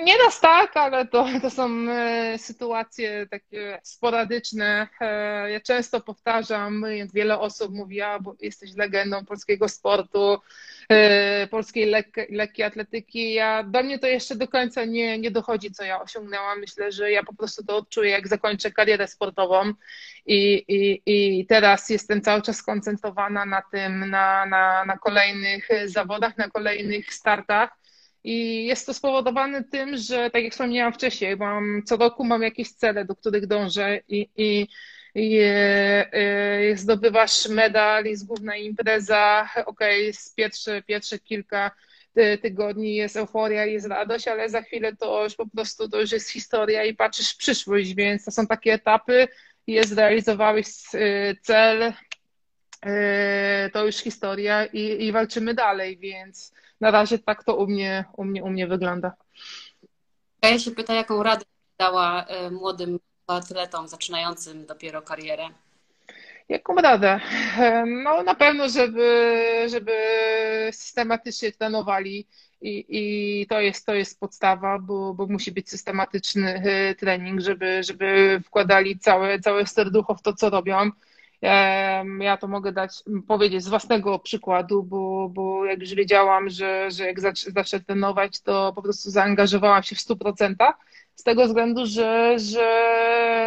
Nieraz tak, ale to, to są sytuacje takie sporadyczne. Ja często powtarzam, wiele osób mówi, a, bo jesteś legendą polskiego sportu, polskiej lek- lekkiej atletyki. Ja, do mnie to jeszcze do końca nie, nie dochodzi, co ja osiągnęłam. Myślę, że ja po prostu to odczuję, jak zakończę karierę sportową i, i, i teraz jestem cały czas skoncentrowana na tym, na, na, na kolejnych zawodach, na kolejnych startach. I jest to spowodowane tym, że tak jak wspomniałam wcześniej, mam, co roku mam jakieś cele, do których dążę i, i, i e, e, zdobywasz medal, jest główna impreza, okej, okay, pierwsze, pierwsze kilka tygodni jest euforia, jest radość, ale za chwilę to już po prostu to już jest historia i patrzysz w przyszłość, więc to są takie etapy, jest zrealizowałeś cel, to już historia i, i walczymy dalej, więc na razie tak to u mnie, u mnie, u mnie wygląda. Ja się pytam, jaką radę dała młodym atletom zaczynającym dopiero karierę? Jaką radę? No na pewno, żeby, żeby systematycznie trenowali i, i to jest, to jest podstawa, bo, bo musi być systematyczny trening, żeby, żeby wkładali całe, całe serducho w to, co robią. Ja to mogę dać, powiedzieć z własnego przykładu, bo, bo jak już wiedziałam, że, że jak zacz, zacznę trenować, to po prostu zaangażowałam się w stu procentach, z tego względu, że, że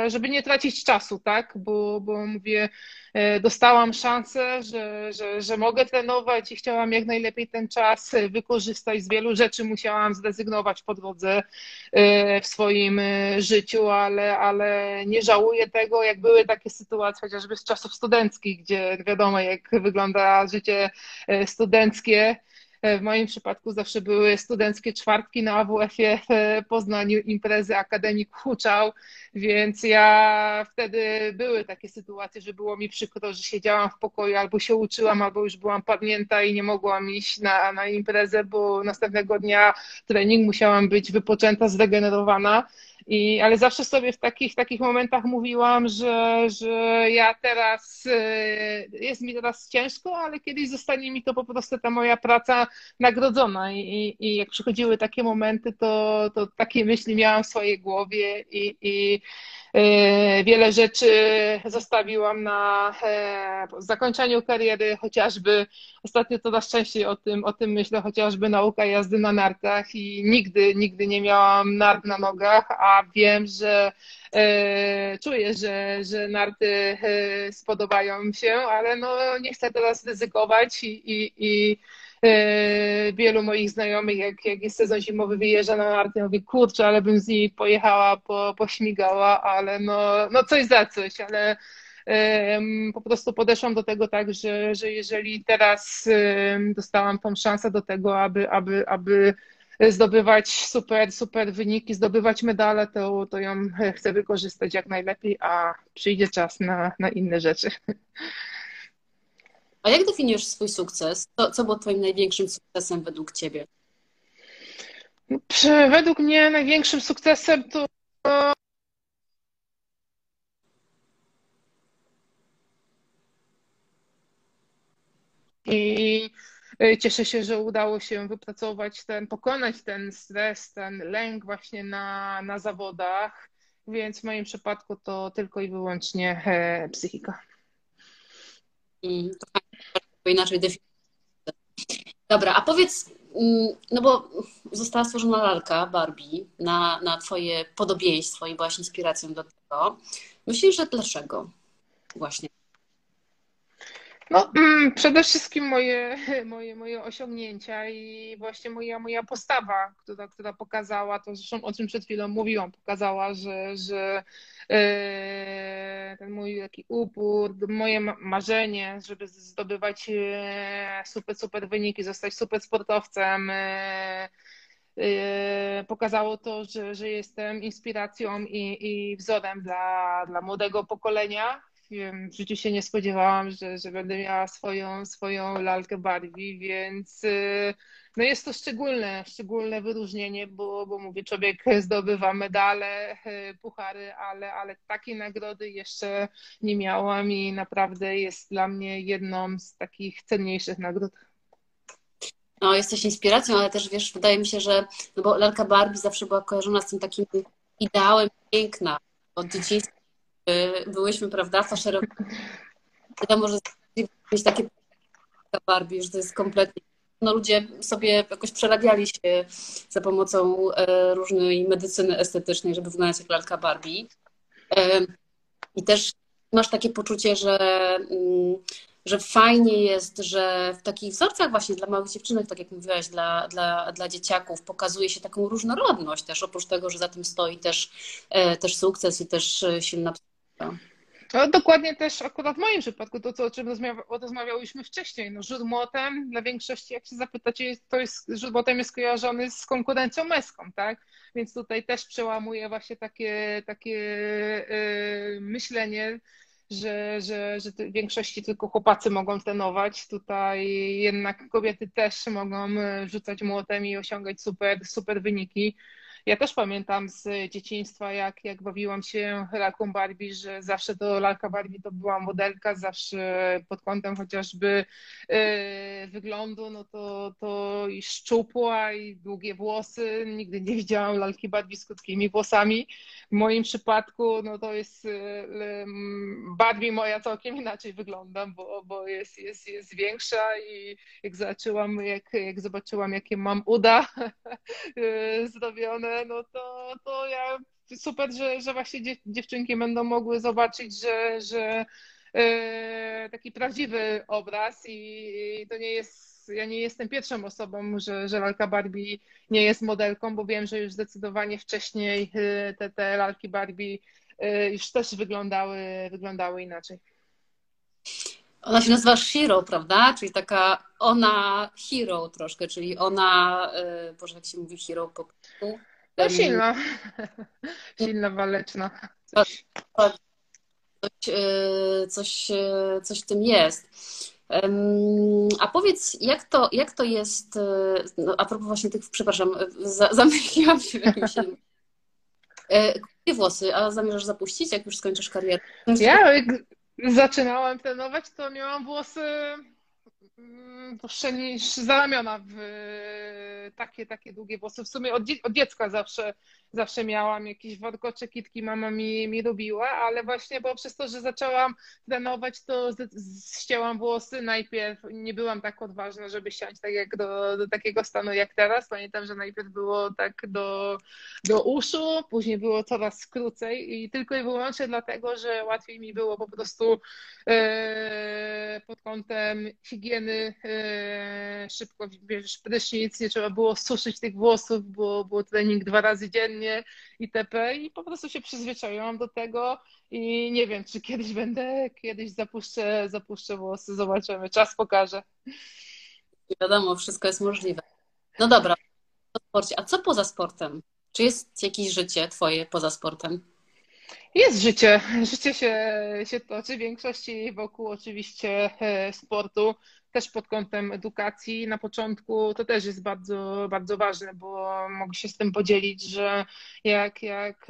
żeby nie tracić czasu, tak, bo, bo mówię, dostałam szansę, że, że, że mogę trenować i chciałam jak najlepiej ten czas wykorzystać. Z wielu rzeczy musiałam zrezygnować po drodze w swoim życiu, ale, ale nie żałuję tego, jak były takie sytuacje, chociażby z czasów studenckich, gdzie wiadomo, jak wygląda życie studenckie. W moim przypadku zawsze były studenckie czwartki na A W F-ie w Poznaniu, imprezy Akademik huczał, więc ja wtedy były takie sytuacje, że było mi przykro, że siedziałam w pokoju, albo się uczyłam, albo już byłam padnięta i nie mogłam iść na, na imprezę, bo następnego dnia trening, musiałam być wypoczęta, zregenerowana. I, ale zawsze sobie w takich, takich momentach mówiłam, że, że ja teraz, jest mi teraz ciężko, ale kiedyś zostanie mi to po prostu ta moja praca nagrodzona i, i, i jak przychodziły takie momenty, to, to takie myśli miałam w swojej głowie i, i yy, wiele rzeczy zostawiłam na yy, zakończeniu kariery, chociażby ostatnio coraz częściej o tym, o tym myślę, chociażby nauka jazdy na nartach i nigdy, nigdy nie miałam nart na nogach, a A wiem, że e, czuję, że, że narty e, spodobają się, ale no, nie chcę teraz ryzykować i, i, i e, wielu moich znajomych, jak, jak jest sezon zimowy, wyjeżdża na narty, mówię, kurczę, ale bym z nimi pojechała, po, pośmigała, ale no, no coś za coś, ale e, po prostu podeszłam do tego tak, że, że jeżeli teraz e, dostałam tą szansę do tego, aby, aby, aby zdobywać super, super wyniki, zdobywać medale, to, to ją chcę wykorzystać jak najlepiej, a przyjdzie czas na, na inne rzeczy. A jak definiujesz swój sukces? Co, co było twoim największym sukcesem według ciebie? Przy, według mnie największym sukcesem to i cieszę się, że udało się wypracować ten, pokonać ten stres, ten lęk właśnie na, na zawodach, więc w moim przypadku to tylko i wyłącznie e, psychika. Mm, to inaczej definiuję. Dobra, a powiedz, no bo została stworzona lalka Barbie na, na twoje podobieństwo i byłaś inspiracją do tego. Myślisz, że dlaczego właśnie? No, przede wszystkim moje, moje, moje osiągnięcia i właśnie moja, moja postawa, która, która pokazała to, zresztą o czym przed chwilą mówiłam, pokazała, że, że ten mój taki upór, moje marzenie, żeby zdobywać super, super wyniki, zostać super sportowcem, pokazało to, że, że jestem inspiracją i, i wzorem dla, dla młodego pokolenia. W życiu się nie spodziewałam, że, że będę miała swoją, swoją lalkę Barbie, więc no jest to szczególne, szczególne wyróżnienie, bo, bo mówię, człowiek zdobywa medale, puchary, ale, ale takiej nagrody jeszcze nie miałam i naprawdę jest dla mnie jedną z takich cenniejszych nagród. No, jesteś inspiracją, ale też wiesz, wydaje mi się, że no bo lalka Barbie zawsze była kojarzona z tym takim ideałem piękna od dzieciństwa. Byłyśmy, prawda, faszerowi. Wiadomo, że mieć takie Barbie, że to jest kompletnie... No ludzie sobie jakoś przerabiali się za pomocą e, różnej medycyny estetycznej, żeby wyglądać jak lalka Barbie. E, I też masz takie poczucie, że, m, że fajnie jest, że w takich wzorcach właśnie dla małych dziewczynek, tak jak mówiłaś, dla, dla, dla dzieciaków pokazuje się taką różnorodność też, oprócz tego, że za tym stoi też, e, też sukces i też silna psychika. No, dokładnie też akurat w moim przypadku to, to o czym rozmawia, rozmawiałyśmy wcześniej. No, rzut młotem dla większości, jak się zapytacie, to jest, rzut młotem jest kojarzony z konkurencją męską, tak? Więc tutaj też przełamuje właśnie takie, takie yy, myślenie, że, że, że w większości tylko chłopacy mogą trenować. Tutaj jednak kobiety też mogą rzucać młotem i osiągać super, super wyniki. Ja też pamiętam z dzieciństwa, jak, jak bawiłam się lalką Barbie, że zawsze to lalka Barbie to była modelka, zawsze pod kątem chociażby yy, wyglądu, no to, to i szczupła, i długie włosy. Nigdy nie widziałam lalki Barbie z krótkimi włosami. W moim przypadku, no to jest yy, Barbie moja całkiem inaczej wygląda, bo, bo jest, jest, jest większa i jak zobaczyłam, jak, jak zobaczyłam, jakie mam uda zrobione, no to, to ja super, że, że właśnie dziewczynki będą mogły zobaczyć, że, że yy, taki prawdziwy obraz i, i to nie jest, ja nie jestem pierwszą osobą, że, że lalka Barbie nie jest modelką, bo wiem, że już zdecydowanie wcześniej te, te lalki Barbie już też wyglądały, wyglądały inaczej. Ona się nazywa Shiro, prawda? Czyli taka ona hero troszkę, czyli ona, Boże, jak się mówi hero po prostu? No silna, silna, waleczna. Coś, coś, coś w tym jest. A powiedz, jak to, jak to jest, no, a propos właśnie tych, przepraszam, za, zamyśliłam się w jakimś Jakie włosy, a zamierzasz zapuścić, jak już skończysz karierę? Ja jak zaczynałam trenować, to miałam włosy dłuższe niż za ramiona, w takie, takie długie włosy. W sumie od, dzie od dziecka zawsze, zawsze miałam jakieś warkocze, kitki mama mi, mi robiła, ale właśnie poprzez to, że zaczęłam trenować, to ścięłam włosy. Najpierw nie byłam tak odważna, żeby siąść tak jak do, do takiego stanu jak teraz. Pamiętam, że najpierw było tak do, do uszu, później było coraz krócej i tylko i wyłącznie dlatego, że łatwiej mi było po prostu e, pod kątem higieny, e, szybko bierzesz prysznic, nie trzeba było suszyć tych włosów, bo było trening dwa razy dziennie itp. I po prostu się przyzwyczaiłam do tego i nie wiem, czy kiedyś będę, kiedyś zapuszczę, zapuszczę włosy, zobaczymy, czas pokaże. Wiadomo, wszystko jest możliwe. No dobra, a co poza sportem? Czy jest jakieś życie twoje poza sportem? Jest życie, życie się, się toczy, w większości wokół oczywiście sportu, też pod kątem edukacji. Na początku to też jest bardzo, bardzo ważne, bo mogę się z tym podzielić, że jak, jak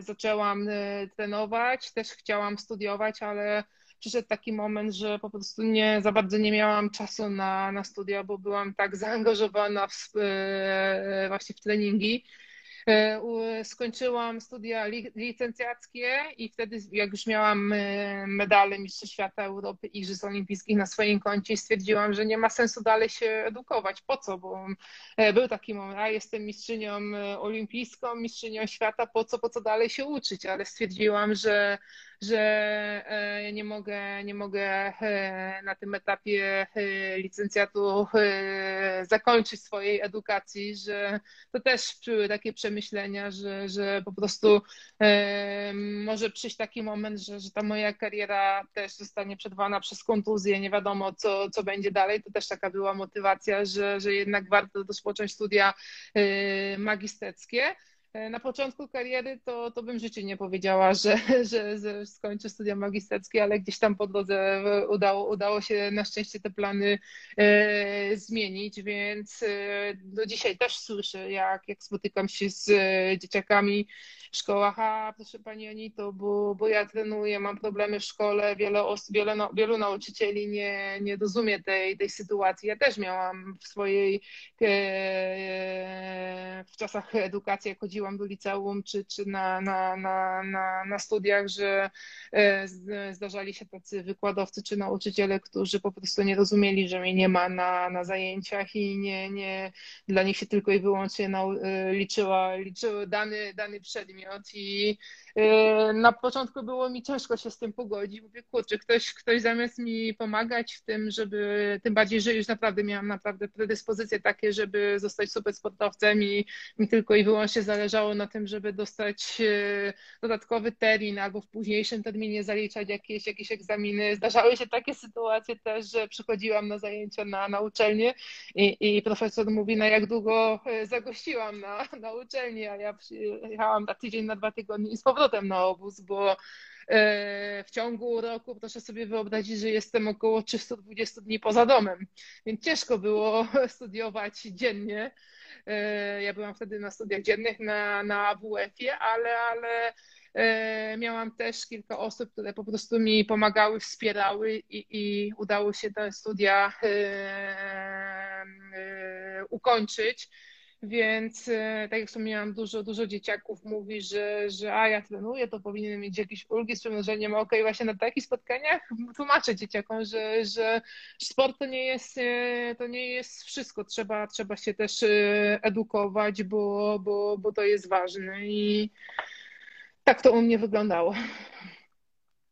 zaczęłam trenować, też chciałam studiować, ale przyszedł taki moment, że po prostu nie, za bardzo nie miałam czasu na, na studia, bo byłam tak zaangażowana w, właśnie w treningi. Skończyłam studia licencjackie i wtedy, jak już miałam medale Mistrzostw Świata, Europy i Igrzysk Olimpijskich na swoim koncie, stwierdziłam, że nie ma sensu dalej się edukować. Po co? Bo był taki moment, a jestem mistrzynią olimpijską, mistrzynią świata, po co, po co dalej się uczyć? Ale stwierdziłam, że że nie mogę, nie mogę na tym etapie licencjatu zakończyć swojej edukacji, że to też były takie przemyślenia, że, że po prostu może przyjść taki moment, że, że ta moja kariera też zostanie przerwana przez kontuzję, nie wiadomo co, co będzie dalej. To też taka była motywacja, że, że jednak warto rozpocząć studia magisterckie. Na początku kariery to, to bym życie nie powiedziała, że, że, że skończę studia magisterskie, ale gdzieś tam po drodze udało, udało się na szczęście te plany e, zmienić, więc e, do dzisiaj też słyszę, jak, jak spotykam się z e, dzieciakami w szkołach, a proszę Pani Anito, bo, bo ja trenuję, mam problemy w szkole, wiele, osób, wiele no, wielu nauczycieli nie, nie rozumie tej, tej sytuacji. Ja też miałam w swojej, e, e, w czasach edukacji, jak chodziłam do liceum czy, czy na, na, na, na, na studiach, że zdarzali się tacy wykładowcy czy nauczyciele, którzy po prostu nie rozumieli, że mnie nie ma na, na zajęciach i nie, nie, dla nich się tylko i wyłącznie na, liczyła, liczył dany, dany przedmiot i na początku było mi ciężko się z tym pogodzić. Mówię, kurczę, ktoś, ktoś zamiast mi pomagać w tym, żeby, tym bardziej, że już naprawdę miałam naprawdę predyspozycje takie, żeby zostać super sportowcem i mi tylko i wyłącznie zależało na tym, żeby dostać dodatkowy termin albo w późniejszym terminie zaliczać jakieś, jakieś egzaminy. Zdarzały się takie sytuacje też, że przychodziłam na zajęcia na, na uczelnię i, i profesor mówi, na jak długo zagościłam na, na uczelni, a ja przyjechałam na tydzień, na dwa tygodnie i z powrotem na obóz, bo w ciągu roku proszę sobie wyobrazić, że jestem około trzystu dwudziestu dni poza domem, więc ciężko było studiować dziennie. Ja byłam wtedy na studiach dziennych na, na A W F-ie, ale, ale miałam też kilka osób, które po prostu mi pomagały, wspierały i, i udało się te studia ukończyć. Więc tak jak wspomniałam, dużo, dużo dzieciaków mówi, że, że a ja trenuję, to powinienem mieć jakieś ulgi z przymnożeniem oka i właśnie na takich spotkaniach tłumaczę dzieciakom, że, że sport to nie jest, to nie jest wszystko, trzeba, trzeba się też edukować, bo, bo, bo to jest ważne i tak to u mnie wyglądało.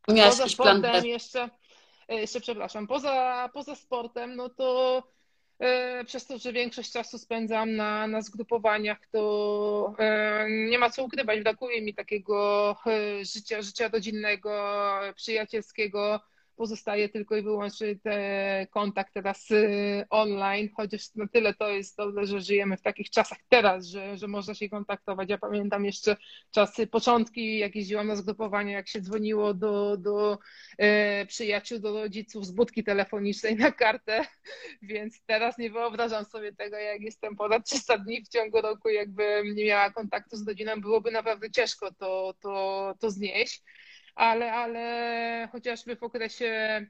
Miałaś poza sportem plan... jeszcze, jeszcze, przepraszam, poza, poza sportem, no to przez to, że większość czasu spędzam na, na zgrupowaniach, to nie ma co ukrywać, brakuje mi takiego życia, życia rodzinnego, przyjacielskiego. Pozostaje tylko i wyłącznie ten kontakt teraz online, chociaż na tyle to jest dobre, że żyjemy w takich czasach teraz, że, że można się kontaktować. Ja pamiętam jeszcze czasy, początki, jak jeździłam na zgrupowania, jak się dzwoniło do, do e, przyjaciół, do rodziców z budki telefonicznej na kartę, więc teraz nie wyobrażam sobie tego, jak jestem ponad trzysta dni w ciągu roku, jakbym nie miała kontaktu z rodziną, byłoby naprawdę ciężko to, to, to znieść. Ale, ale chociażby w okresie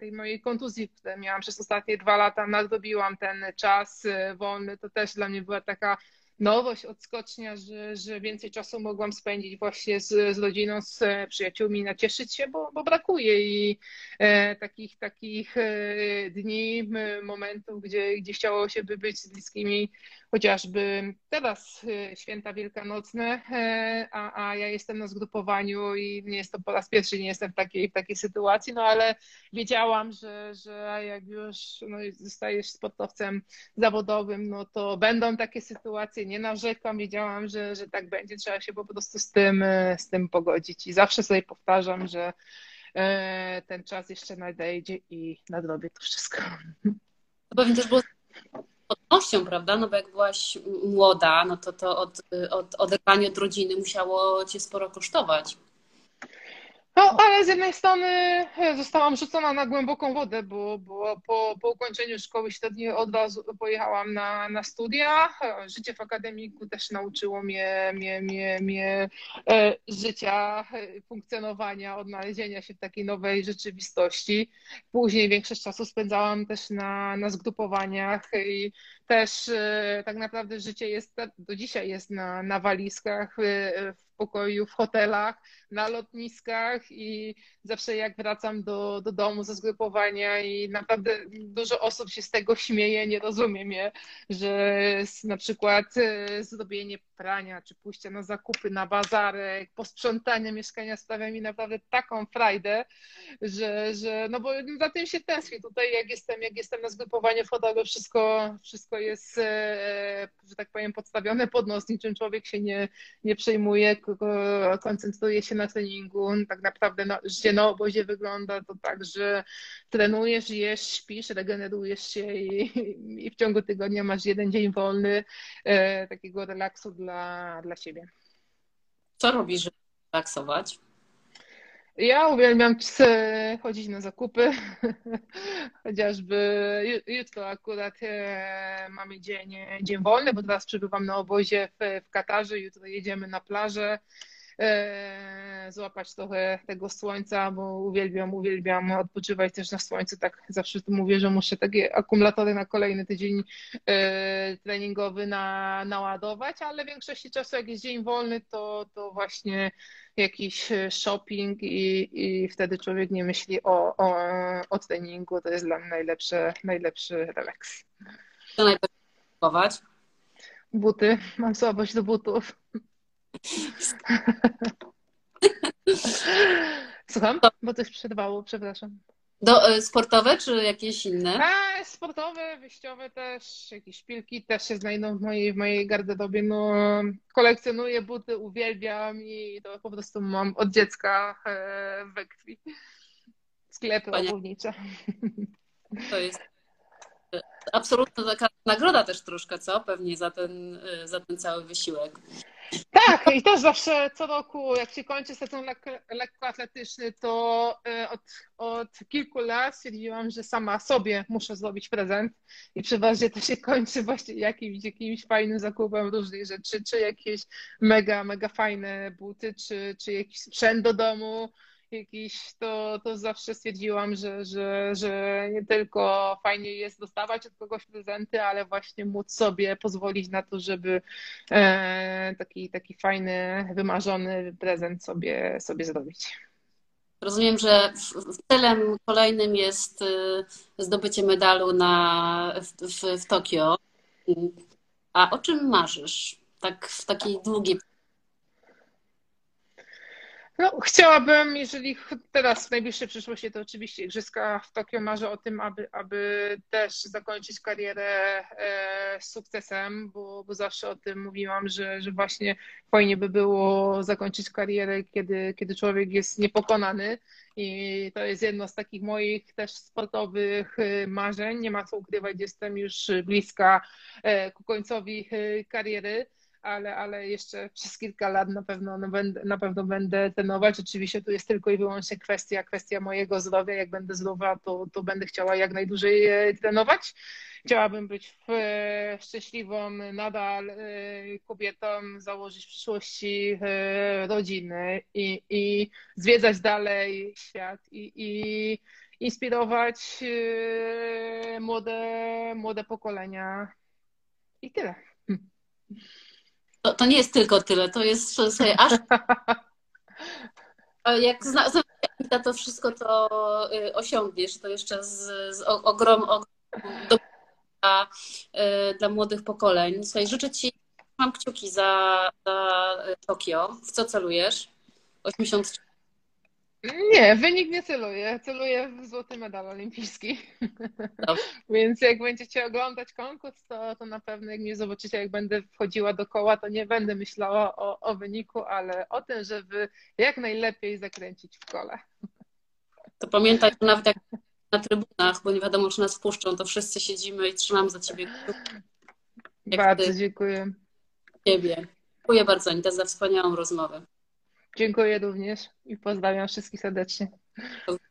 tej mojej kontuzji, której miałam przez ostatnie dwa lata, nadrobiłam ten czas wolny, to też dla mnie była taka nowość, odskocznia, że, że więcej czasu mogłam spędzić właśnie z, z rodziną, z przyjaciółmi, nacieszyć się, bo, bo brakuje i e, takich, takich dni, momentów, gdzie, gdzie chciało się by być z bliskimi, chociażby teraz święta wielkanocne, e, a, a ja jestem na zgrupowaniu i nie jest to po raz pierwszy, nie jestem w takiej, w takiej sytuacji, no ale wiedziałam, że, że jak już no, zostajesz sportowcem zawodowym, no to będą takie sytuacje, nie narzekam, wiedziałam, że, że tak będzie, trzeba się po prostu z tym, z tym pogodzić i zawsze sobie powtarzam, że ten czas jeszcze nadejdzie i nadrobię to wszystko. To pewnie też było odnością, prawda, no bo jak byłaś młoda, no to to od, od, oderwanie od rodziny musiało cię sporo kosztować. No, ale z jednej strony zostałam rzucona na głęboką wodę, bo, bo po, po ukończeniu szkoły średniej od razu pojechałam na, na studia. Życie w akademiku też nauczyło mnie, mnie, mnie, mnie życia, funkcjonowania, odnalezienia się w takiej nowej rzeczywistości. Później większość czasu spędzałam też na, na zgrupowaniach i też tak naprawdę życie jest, do dzisiaj jest na, na walizkach, w pokoju, w hotelach, na lotniskach i zawsze jak wracam do, do domu ze zgrupowania i naprawdę dużo osób się z tego śmieje, nie rozumie mnie, że na przykład zrobienie prania, czy pójście na zakupy, na bazarek, posprzątanie mieszkania sprawia mi naprawdę taką frajdę, że, że no bo za tym się tęsknię. Tutaj jak jestem, jak jestem na zgrupowaniu w hotelu, wszystko, wszystko jest, że tak powiem, podstawione pod nos, niczym człowiek się nie, nie przejmuje, koncentruje się na treningu. Tak naprawdę no, życie na obozie wygląda to tak, że trenujesz, jesz, śpisz, regenerujesz się i, i w ciągu tygodnia masz jeden dzień wolny, e, takiego relaksu dla, dla siebie. Co robisz, żeby relaksować? Ja uwielbiam chodzić na zakupy, chociażby jutro akurat mamy dzień, dzień wolny, bo teraz przybywam na obozie w, w Katarze, jutro jedziemy na plażę, złapać trochę tego słońca, bo uwielbiam, uwielbiam odpoczywać też na słońcu, tak zawsze tu mówię, że muszę takie akumulatory na kolejny tydzień treningowy na, naładować, ale w większości czasu jak jest dzień wolny, to, to właśnie jakiś shopping i, i wtedy człowiek nie myśli o, o, o treningu, to jest dla mnie najlepszy, najlepszy relaks. Co najpierw kupować? Buty, mam słabość do butów. Słucham? Bo coś przerwało, przepraszam. Do, y, sportowe czy jakieś inne? A, sportowe, wyjściowe też, jakieś szpilki też się znajdą w mojej, w mojej garderobie. No, kolekcjonuję buty, uwielbiam i to po prostu mam od dziecka e, we krwi. Sklepy obuwnicze. To jest absolutna taka nagroda też troszkę, co? Pewnie za ten, za ten cały wysiłek. Tak, i też zawsze co roku, jak się kończy sezon lekkoatletyczny, to od, od kilku lat stwierdziłam, że sama sobie muszę zrobić prezent i przeważnie to się kończy właśnie jakimś, jakimś fajnym zakupem różnych rzeczy, czy jakieś mega, mega fajne buty, czy, czy jakiś sprzęt do domu. jakiś, to, to zawsze stwierdziłam, że, że, że nie tylko fajnie jest dostawać od kogoś prezenty, ale właśnie móc sobie pozwolić na to, żeby taki, taki fajny, wymarzony prezent sobie, sobie zrobić. Rozumiem, że celem kolejnym jest zdobycie medalu na, w, w, w Tokio. A o czym marzysz? Tak w takiej długiej... No, chciałabym, jeżeli teraz w najbliższej przyszłości, to oczywiście Igrzyska w Tokio, marzę o tym, aby, aby też zakończyć karierę e, z sukcesem, bo, bo zawsze o tym mówiłam, że, że właśnie fajnie by było zakończyć karierę, kiedy, kiedy człowiek jest niepokonany. I to jest jedno z takich moich też sportowych marzeń. Nie ma co ukrywać, jestem już bliska e, ku końcowi kariery. Ale, ale jeszcze przez kilka lat na pewno, no będę, na pewno będę trenować. Oczywiście tu jest tylko i wyłącznie kwestia, kwestia mojego zdrowia. Jak będę zdrowa, to, to będę chciała jak najdłużej trenować. Chciałabym być e, szczęśliwą nadal e, kobietą, założyć w przyszłości e, rodziny i, i zwiedzać dalej świat i, i inspirować e, młode, młode pokolenia. I tyle. To, to nie jest tylko tyle, to jest sobie, aż... Jak zna, to wszystko to osiągniesz, to jeszcze z, z ogrom, ogrom do, dla, dla młodych pokoleń. Słuchaj, życzę Ci, mam kciuki za, za Tokio. W co celujesz? osiemdziesiąt trzy Nie, wynik nie celuję. Celuję w złoty medal olimpijski. Więc jak będziecie oglądać konkurs, to, to na pewno jak mnie zobaczycie, jak będę wchodziła do koła, to nie będę myślała o, o wyniku, ale o tym, żeby jak najlepiej zakręcić w kole. To pamiętaj, że nawet jak na trybunach, bo nie wiadomo, czy nas wpuszczą, to wszyscy siedzimy i trzymam za Ciebie kciuki. Bardzo ty... dziękuję. Ciebie. Dziękuję bardzo, Anita, za wspaniałą rozmowę. Dziękuję również i pozdrawiam wszystkich serdecznie.